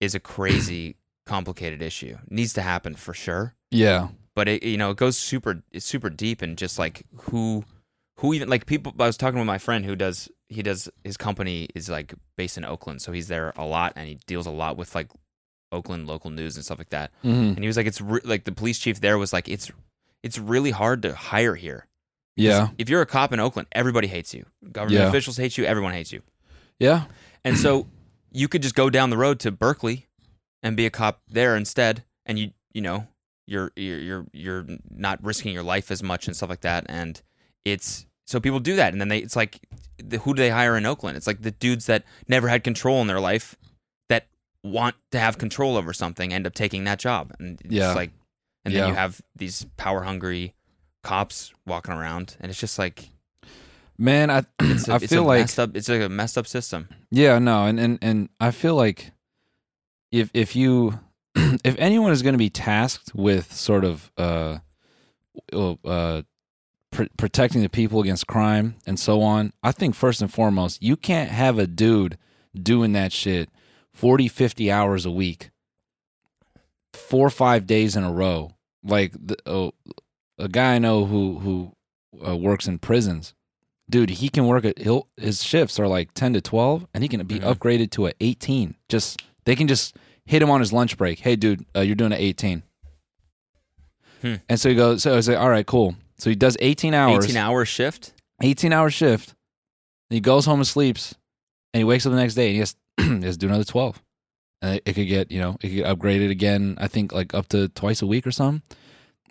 is a crazy, complicated issue. It needs to happen for sure. Yeah. But it goes super deep, and just like who even, like, people. I was talking with my friend who does his company is like based in Oakland, so he's there a lot, and he deals a lot with like Oakland local news and stuff like that. Mm-hmm. And he was like, it's like the police chief there was like, it's really hard to hire here. Yeah, if you're a cop in Oakland, everybody hates you. Government officials hate you. Everyone hates you. Yeah, and so you could just go down the road to Berkeley and be a cop there instead, and you know. You're not risking your life as much and stuff like that, and it's so people do that, and then it's like, who do they hire in Oakland? It's like the dudes that never had control in their life that want to have control over something end up taking that job, and it's like, and then you have these power hungry cops walking around, and it's just like, man, it's like a messed up system. Yeah, no, and I feel like if anyone is going to be tasked with sort of protecting the people against crime and so on, I think first and foremost, you can't have a dude doing that shit 40, 50 hours a week, 4 or 5 days in a row. Like a guy I know who works in prisons, dude, he can work his shifts are like 10 to 12, and he can be upgraded to an 18. They can just hit him on his lunch break. Hey, dude, you're doing an 18. And so he goes, so I was like, all right, cool. So he does 18 hours. 18-hour shift? 18-hour shift. And he goes home and sleeps, and he wakes up the next day, and he has to do another 12. And it could get upgraded again, I think, like up to twice a week or something.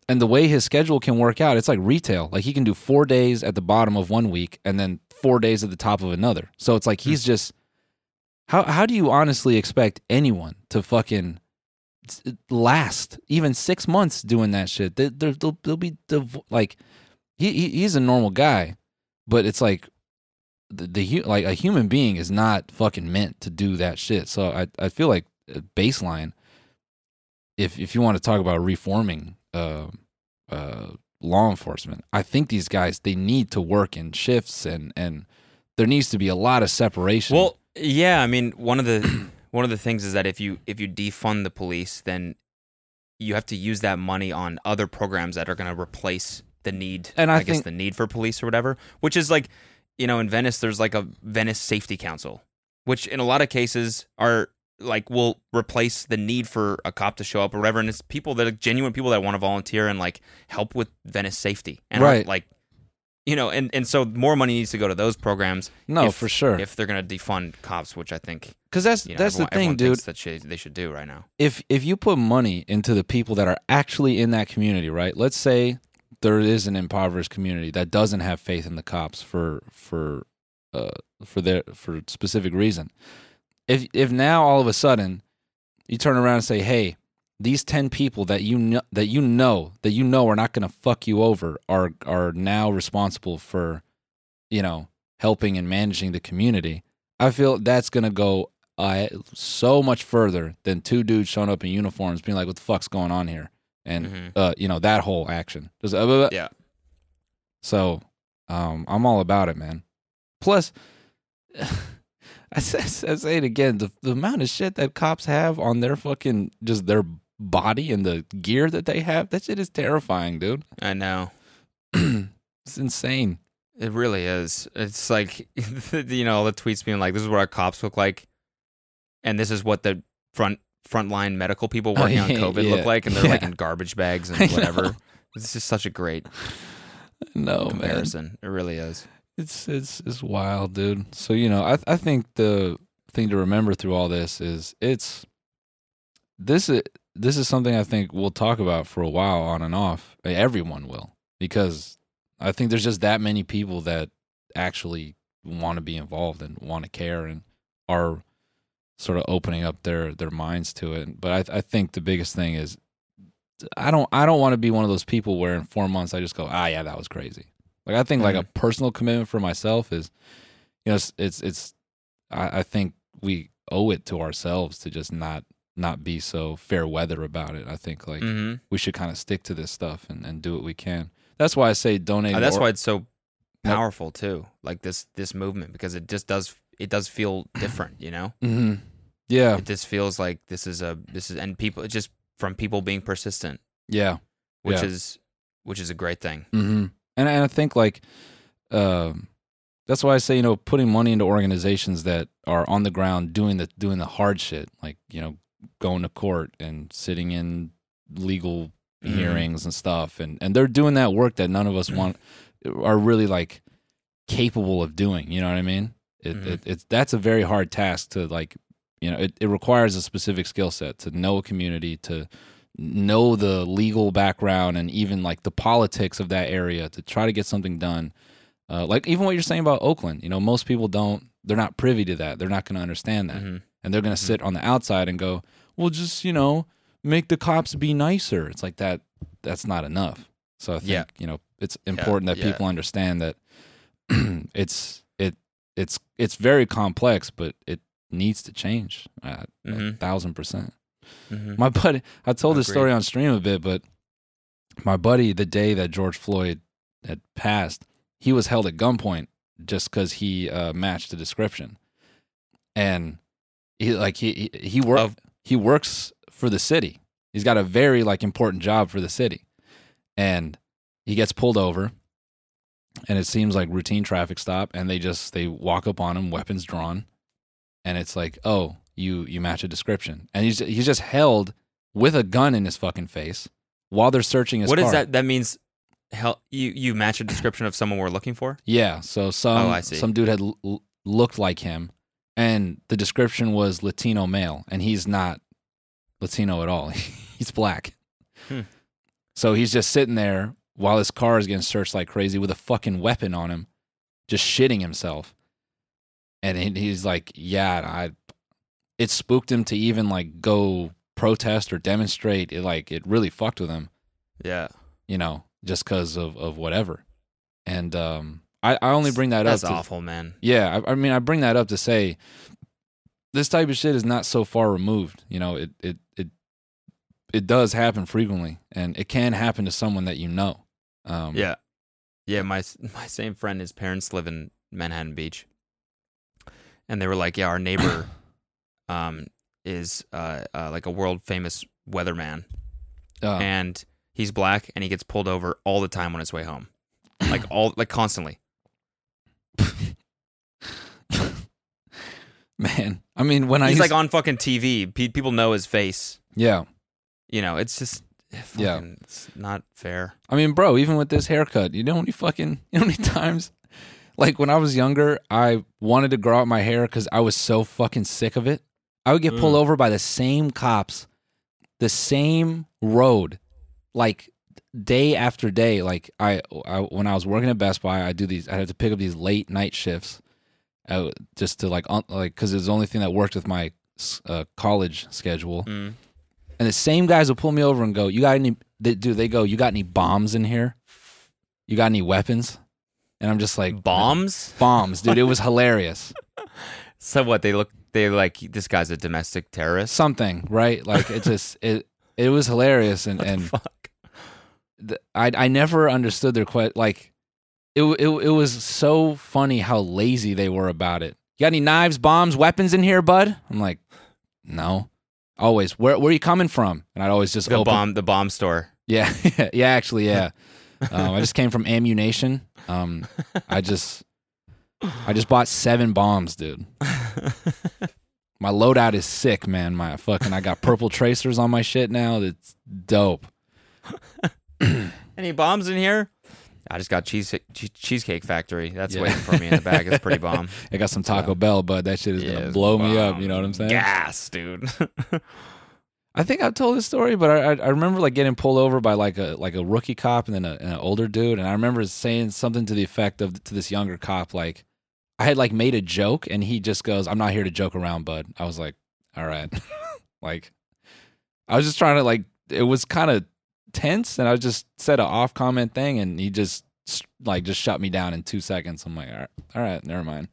And the way his schedule can work out, it's like retail. Like, he can do 4 days at the bottom of 1 week and then 4 days at the top of another. So it's like he's just... How do you honestly expect anyone to fucking last even 6 months doing that shit? They'll be like, he's a normal guy, but it's like like a human being is not fucking meant to do that shit. So I feel like baseline, if you want to talk about reforming law enforcement, I think these guys, they need to work in shifts, and there needs to be a lot of separation. Well. Yeah, I mean, one of the things is that if you defund the police, then you have to use that money on other programs that are going to replace the need, and I guess the need for police or whatever, which is like, you know, in Venice, there's like a Venice Safety Council, which in a lot of cases are like, will replace the need for a cop to show up or whatever, and it's people that are genuine people that want to volunteer and like help with Venice safety, and right. Like, you know, and so more money needs to go to those programs. No, for sure. If they're gonna defund cops, which I think, because that's the thing, dude. That they should do right now. If you put money into the people that are actually in that community, right? Let's say there is an impoverished community that doesn't have faith in the cops for specific reason. If now all of a sudden you turn around and say, hey, these 10 people that you know are not going to fuck you over are now responsible for, you know, helping and managing the community. I feel that's going to go so much further than two dudes showing up in uniforms being like, what the fuck's going on here? And, you know, that whole action. Just, yeah. So I'm all about it, man. Plus, I say it again, the amount of shit that cops have on their fucking, just their body and the gear that they have, that shit is terrifying, dude. I know. It's insane. It really is. It's like, you know, all the tweets being like, this is what our cops look like, and this is what the frontline medical people working on COVID look like, and they're like in garbage bags and whatever. It's just such a great comparison. Man. It really is. It's wild, dude. So, you know, I think the thing to remember through all this is this is something I think we'll talk about for a while on and off. Everyone will, because I think there's just that many people that actually want to be involved and want to care and are sort of opening up their minds to it. But I think the biggest thing is I don't want to be one of those people where in 4 months I just go, ah, yeah, that was crazy. Like, I think like a personal commitment for myself is, you know, I think we owe it to ourselves to just not be so fair weather about it. I think like we should kind of stick to this stuff and do what we can. That's why I say donate. That's why it's so powerful too. Like this movement, because it just does feel different, you know? Mm-hmm. Yeah. It just feels like this is people, it's just from people being persistent. Yeah. Which is a great thing. Mm-hmm. And I think like, that's why I say, you know, putting money into organizations that are on the ground doing the hard shit, like, you know, going to court and sitting in legal hearings and stuff, and they're doing that work that none of us are really like capable of doing. You know what I mean? That's a very hard task to, like, you know, it requires a specific skill set to know a community, to know the legal background and even like the politics of that area to try to get something done. Like even what you're saying about Oakland, you know, most people they're not privy to that. They're not going to understand that. And they're going to sit on the outside and go, well, just, you know, make the cops be nicer. It's like that's not enough. So I think, you know, it's important that people understand that it's very complex, but it needs to change 1,000%. My buddy, I told this story on stream a bit, but my buddy, the day that George Floyd had passed, he was held at gunpoint just because he matched the description. And he works for the city. He's got a very like important job for the city, and he gets pulled over, and it seems like routine traffic stop, and they walk up on him, weapons drawn, and it's like, oh, you match a description, and he's just held with a gun in his fucking face while they're searching his car. What is that? That means you match a description of someone we're looking for. Yeah, so some dude had looked like him, and the description was Latino male, and he's not Latino at all. He's black. So he's just sitting there while his car is getting searched like crazy with a fucking weapon on him, just shitting himself. And he's like, yeah, it spooked him to even like go protest or demonstrate. It like, it really fucked with him. Yeah. You know, just cause of whatever. And, I only bring that up. That's awful, man. Yeah. I mean, I bring that up to say this type of shit is not so far removed. You know, it does happen frequently, and it can happen to someone that you know. Yeah. My same friend, his parents live in Manhattan Beach, and they were like, yeah, our neighbor is like a world famous weatherman, and he's black, and he gets pulled over all the time on his way home, like constantly. Man, I mean, when he's like on fucking TV, people know his face. Yeah. You know, it's just fucking, it's not fair. I mean, bro, even with this haircut, you know how many times, like when I was younger, I wanted to grow out my hair because I was so fucking sick of it. I would get pulled over by the same cops, the same road, like day after day. Like I when I was working at Best Buy, I had to pick up these late night shifts. Just to like, because it was the only thing that worked with my college schedule. And the same guys will pull me over and go, "You got any?" They go, "You got any bombs in here? You got any weapons?" And I'm just like, "Bombs, dude!" It was hilarious. So what, they're like, this guy's a domestic terrorist? Something, right? Like, it just, it was hilarious. And, I never understood their question. Like, it was so funny how lazy they were about it. You got any knives, bombs, weapons in here, bud? I'm like, no. Always, where are you coming from? And I'd always just the bomb store. Yeah, yeah, actually, yeah. I just came from ammunition. I just bought 7 bombs, dude. My loadout is sick, man. I got purple tracers on my shit now. That's dope. Any bombs in here? I just got Cheesecake Factory. That's waiting for me in the bag. It's pretty bomb. I got some Taco Bell, but that shit is going to blow me up. You know what I'm saying? Gas, dude. I think I've told this story, but I remember like getting pulled over by like a rookie cop and then an older dude, and I remember saying something to the effect of to this younger cop, like I had like made a joke, and he just goes, "I'm not here to joke around, bud." I was like, "All right," like I was just trying to like it was kind of tense, and I just said an off comment thing, and he just shut me down in 2 seconds. I'm like, "All right, never mind."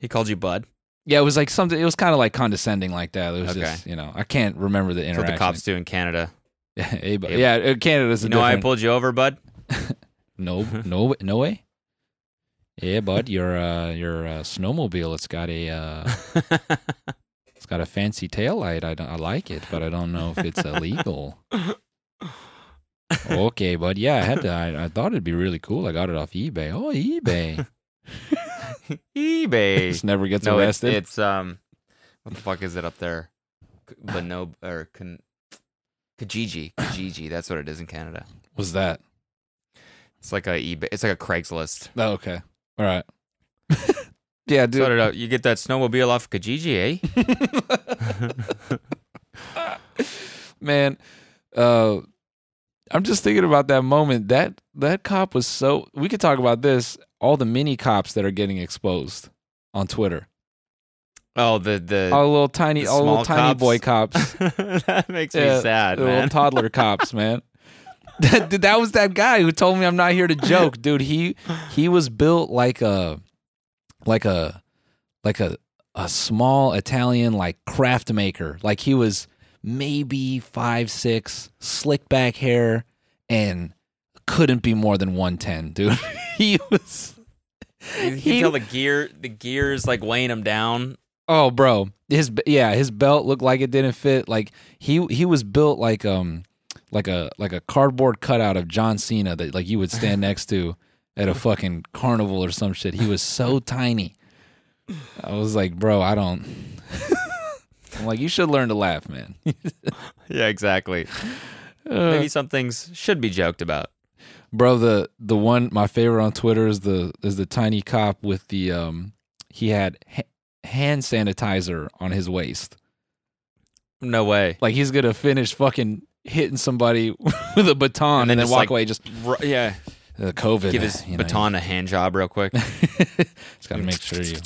He called you bud. Yeah, it was like something. It was kind of like condescending, like that. It was just, I can't remember the interaction. That's what the cops do in Canada. Yeah, Canada's a different. You know why I pulled you over, bud? No way. Yeah, bud, your snowmobile. It's got a fancy taillight. I like it, but I don't know if it's illegal. Okay, bud. Yeah, I thought it'd be really cool. I got it off eBay. Oh, eBay. eBay just never gets arrested. It's what the fuck is it up there? Kijiji. That's what it is in Canada. What's that? It's like a eBay. It's like a Craigslist. Oh, okay. All right. Yeah, dude. Sorted out. You get that snowmobile off Kijiji, eh? Man, I'm just thinking about that moment. That cop was so. We could talk about this. All the mini cops that are getting exposed on Twitter. Oh, the little tiny boy cops. That makes me sad, man. Little toddler cops, man. That was that guy who told me I'm not here to joke, dude. He was built like a small Italian like craft maker. Like he was maybe 5'6", slick back hair, and couldn't be more than 110, dude. He was. You can tell the gears like weighing him down. Oh, bro, his belt looked like it didn't fit. Like he was built like a cardboard cutout of John Cena that like you would stand next to at a fucking carnival or some shit. He was so tiny. I was like, bro, I don't. I'm like, you should learn to laugh, man. Yeah, exactly. Maybe some things should be joked about. Bro, the one my favorite on Twitter is the tiny cop with the he had hand sanitizer on his waist. No way! Like he's gonna finish fucking hitting somebody with a baton and then walk like, away. Just COVID. Give his baton a hand job real quick. Just gotta make sure you.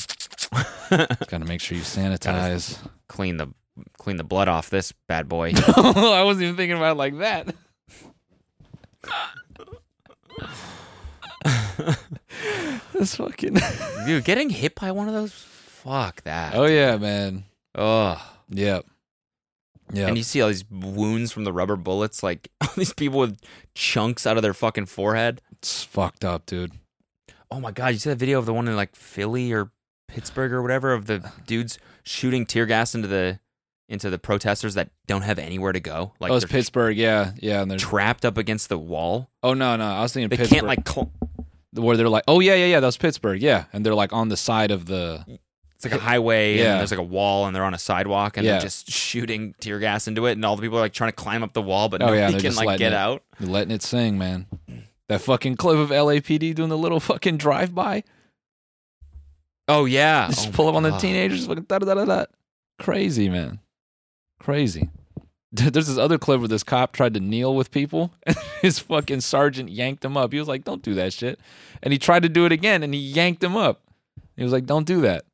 Sanitize. Clean the blood off this bad boy. I wasn't even thinking about it like that. This fucking dude getting hit by one of those. Fuck that. Oh dude. Yeah, man. Oh yeah, yeah. And you see all these wounds from the rubber bullets. Like all these people with chunks out of their fucking forehead. It's fucked up, dude. Oh my god, you see that video of the one in like Philly or Pittsburgh or whatever of the dudes shooting tear gas into the protesters that don't have anywhere to go. Like it's Pittsburgh, yeah, and they're trapped up against the wall. Oh no, I was thinking they Pittsburgh. Can't like where they're like, oh yeah, that was Pittsburgh, yeah, and they're like on the side of the. It's like a highway, yeah. And there's like a wall, and they're on a sidewalk, and they're just shooting tear gas into it, and all the people are like trying to climb up the wall, but nobody can like get out. They're letting it sing, man. That fucking clip of LAPD doing the little fucking drive-by. Oh yeah, just pull up on the teenagers, fucking da-da-da-da-da. Crazy, man. Crazy. There's this other clip where this cop tried to kneel with people, and his fucking sergeant yanked him up. He was like, "Don't do that shit," and he tried to do it again, and he yanked him up. He was like, "Don't do that."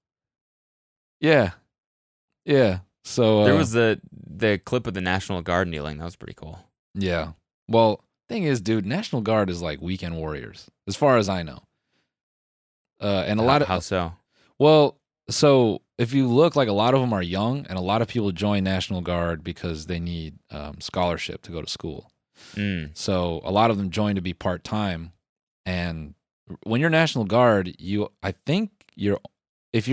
Yeah. So there was the clip of the National Guard kneeling. That was pretty cool. Yeah. Well, thing is, dude, National Guard is like weekend warriors, as far as I know. And a lot of how so. Well, so if you look, like, a lot of them are young, and a lot of people join National Guard because they need scholarship to go to school. Mm. So a lot of them join to be part-time. And when you're National Guard, if you're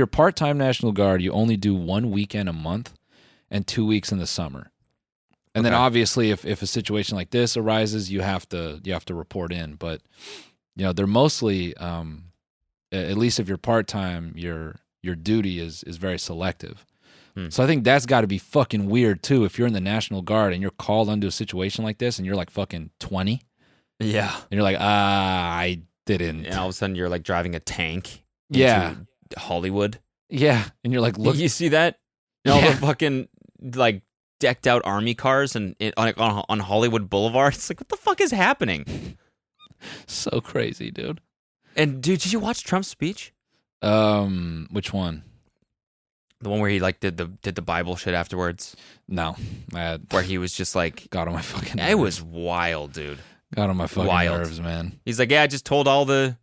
part-time National Guard, you only do 1 weekend a month and 2 weeks in the summer. And then obviously if a situation like this arises, you have to report in. But, you know, they're mostly, at least if you're part-time, your duty is very selective. Hmm. So I think that's got to be fucking weird too. If you're in the National Guard and you're called onto a situation like this and you're like fucking 20. Yeah. And you're like, I didn't. And all of a sudden you're like driving a tank. Yeah. Hollywood. Yeah. And you're like, look. You see that? And all the fucking like decked out army cars and on Hollywood Boulevard. It's like, what the fuck is happening? So crazy, dude. And dude, did you watch Trump's speech? Which one? The one where he like did the Bible shit afterwards? No. Where he was just like got on my fucking nerves. It was wild, dude. Got on my fucking nerves, man. He's like, yeah, I just told all the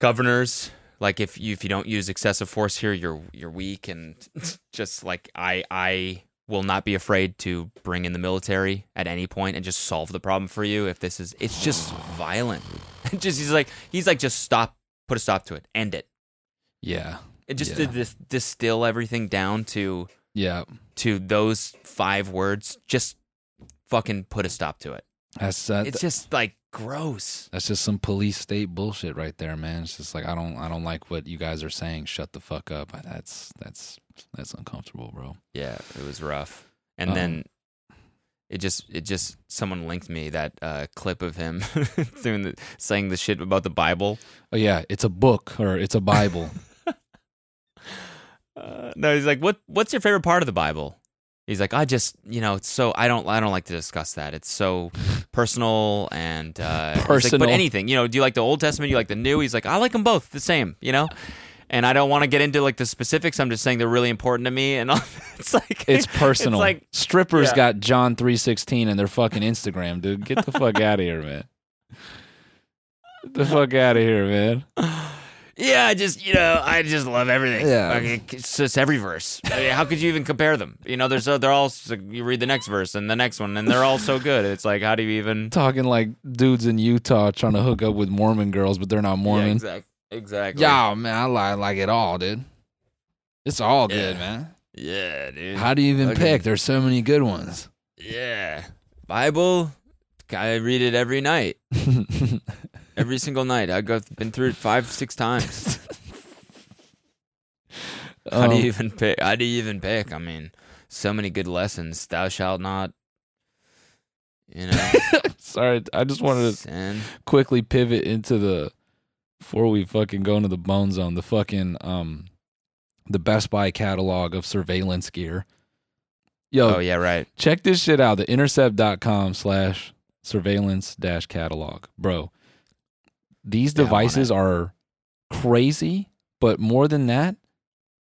governors, like, if you don't use excessive force here, you're weak, and just like I will not be afraid to bring in the military at any point and just solve the problem for you if this is. It's just violent. Just he's like just stop, put a stop to it, end it. Yeah. It just did this distill everything down to to those 5 words. Just fucking put a stop to it. It's just like gross. That's just some police state bullshit right there, man. It's just like I don't like what you guys are saying. Shut the fuck up. That's uncomfortable, bro. Yeah, it was rough. And then it just someone linked me that clip of him doing saying the shit about the Bible. Oh yeah, it's a book or it's a Bible. No, he's like, what's your favorite part of the Bible? He's like, I just, you know, it's so I don't like to discuss that. It's so personal and personal. Like, but anything, you know, do you like the Old Testament? You like the New? He's like, I like them both the same, you know. And I don't want to get into like the specifics. I'm just saying they're really important to me. And it's like, it's personal. It's like, strippers got John 3:16 in their fucking Instagram, dude. Get the fuck out of here, man. Get the fuck out of here, man. Yeah, I just love everything. Yeah. Like, it's just every verse. I mean, how could you even compare them? You know, they're all, you read the next verse and the next one, and they're all so good. It's like, how do you even... Talking like dudes in Utah trying to hook up with Mormon girls, but they're not Mormon. Yeah, exactly. Yeah, man, I like it all, dude. It's all good, man. Yeah, dude. How do you even pick? There's so many good ones. Yeah. Bible, I read it every night. Every single night. I've been through it 5-6 times. How do you even pick? I mean, so many good lessons. Thou shalt not, you know. Sorry, I just wanted to quickly pivot into before we fucking go into the bone zone, the fucking, the Best Buy catalog of surveillance gear. Yo. Oh, yeah, right. Check this shit out. The intercept.com/surveillance-catalog. Bro. These devices are crazy, but more than that,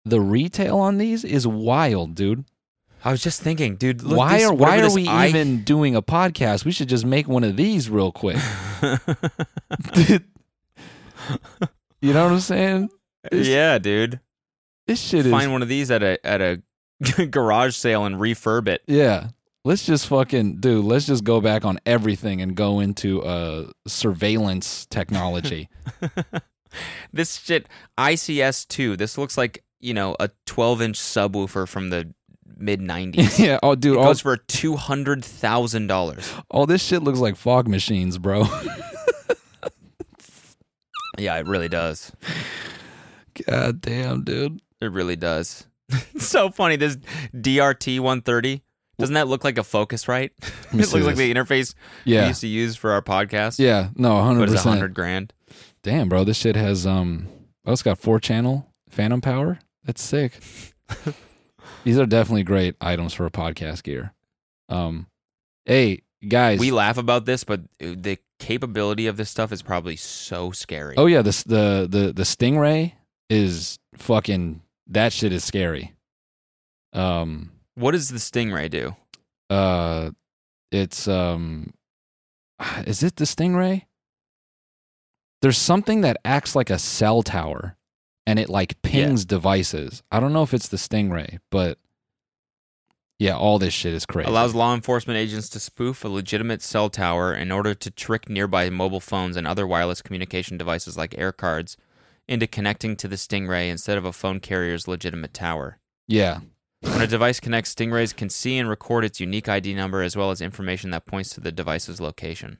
the retail on these is wild, dude. I was just thinking, dude, look, why are we even doing a podcast? We should just make one of these real quick. Dude, you know what I'm saying? Dude. This shit is... Find one of these at a garage sale and refurb it. Yeah. Let's just fucking, dude, let's just go back on everything and go into surveillance technology. This shit, ICS2, this looks like, you know, a 12-inch subwoofer from the mid-90s. Yeah, oh, dude. It goes for $200,000. All this shit looks like fog machines, bro. Yeah, it really does. God damn, dude. It really does. It's so funny, this DRT-130. Doesn't that look like a Focusrite? It looks like the interface we used to use for our podcast. Yeah, no, 100%. But it's $100,000. Damn, bro, this shit has it's got 4-channel phantom power. That's sick. These are definitely great items for a podcast gear. Hey guys, we laugh about this, but the capability of this stuff is probably so scary. Oh yeah, this the Stingray is fucking, that shit is scary. What does the Stingray do? Is it the Stingray? There's something that acts like a cell tower and it like pings devices. I don't know if it's the Stingray, but yeah, all this shit is crazy. Allows law enforcement agents to spoof a legitimate cell tower in order to trick nearby mobile phones and other wireless communication devices like air cards into connecting to the Stingray instead of a phone carrier's legitimate tower. Yeah. When a device connects, Stingrays can see and record its unique ID number as well as information that points to the device's location.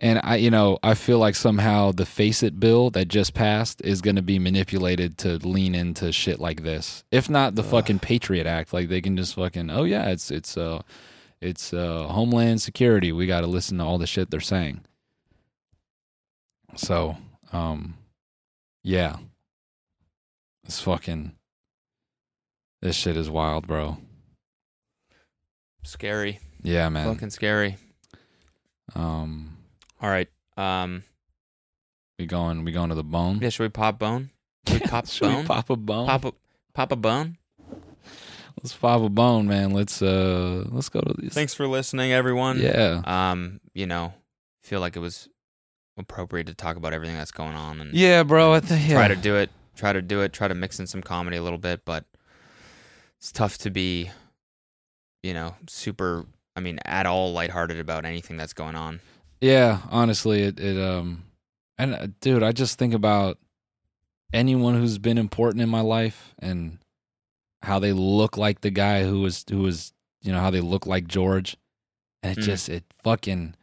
And I feel like somehow the Face It bill that just passed is going to be manipulated to lean into shit like this. If not the fucking Patriot Act, like they can just fucking, oh yeah, it's Homeland Security. We got to listen to all the shit they're saying. So, yeah, it's fucking. This shit is wild, bro. Scary. Yeah, man. Fucking scary. All right. We going to the bone? Yeah, should we pop bone? Should we pop should bone? We pop a bone? Pop a bone? Let's pop a bone, man. Let's go to these. Thanks for listening, everyone. Yeah. Feel like it was appropriate to talk about everything that's going on and try to do it, try to mix in some comedy a little bit, but it's tough to be, super, at all lighthearted about anything that's going on. Yeah, honestly, and dude, I just think about anyone who's been important in my life and how they look like the guy who was, how they look like George. And it just, it fucking,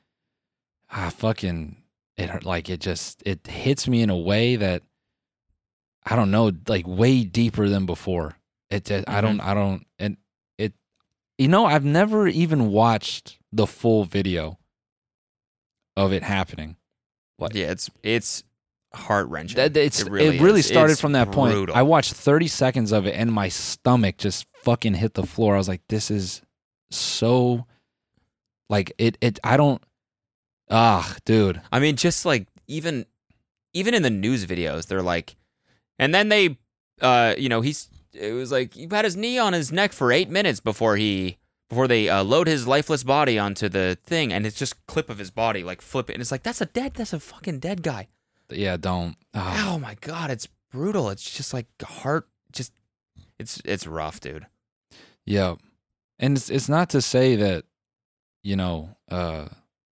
it like, it just, it hits me in a way that, I don't know, like way deeper than before. I've never even watched the full video of it happening. Like, yeah, it's heart-wrenching. It really started from that brutal point. I watched 30 seconds of it and my stomach just fucking hit the floor. I was like, this is so like dude. I mean, just like even in the news videos, they're like, and then they it was like he had his knee on his neck for 8 minutes before they load his lifeless body onto the thing, and it's just clip of his body like flip it, and it's like that's a fucking dead guy. Yeah, don't. Oh my god, it's brutal. It's just like it's rough, dude. Yeah, and it's not to say that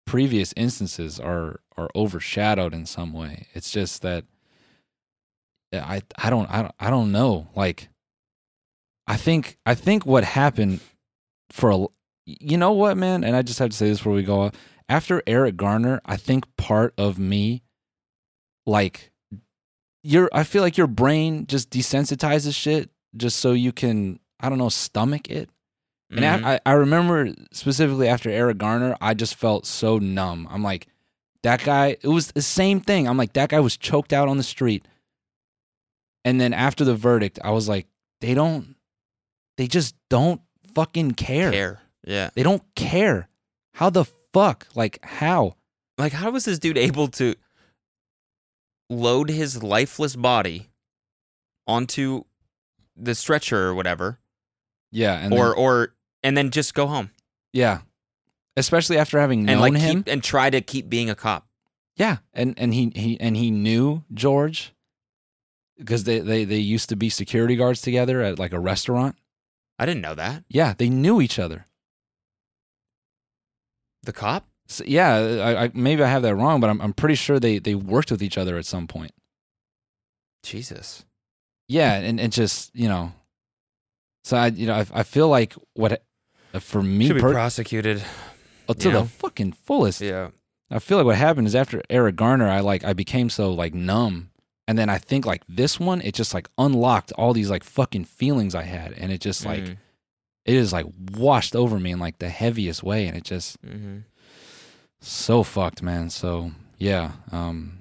previous instances are overshadowed in some way. It's just that I don't know, like. I think what happened you know what, man? And I just have to say this before we go off. After Eric Garner, I think part of me, like, I feel like your brain just desensitizes shit just so you can, I don't know, stomach it. Mm-hmm. And I remember specifically after Eric Garner, I just felt so numb. I'm like, that guy, it was the same thing. I'm like, that guy was choked out on the street. And then after the verdict, I was like, they just don't fucking care. Yeah. They don't care. How the fuck? Like, how? Like, how was this dude able to load his lifeless body onto the stretcher or whatever? Yeah. And then just go home. Yeah. Especially after having known him. And try to keep being a cop. Yeah. And he knew George. Because they used to be security guards together at like a restaurant. I didn't know that. Yeah, they knew each other. The cop? So, yeah, I maybe I have that wrong, but I'm pretty sure they worked with each other at some point. Jesus. Yeah, and just so I feel like what for me should be prosecuted to the fucking fullest. Yeah, I feel like what happened is after Eric Garner, I became so like numb. And then I think like this one, it just like unlocked all these like fucking feelings I had. And it just like, it is like washed over me in like the heaviest way. And it just so fucked, man. So yeah. Hopefully.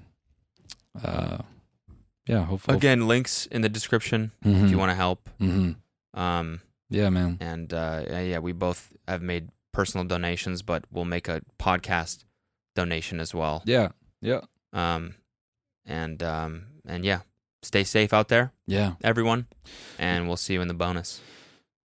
Again, links in the description if you want to help. Mm-hmm. Yeah, man. And we both have made personal donations, but we'll make a podcast donation as well. Yeah. Yeah. And stay safe out there. Yeah. Everyone. And we'll see you in the bonus.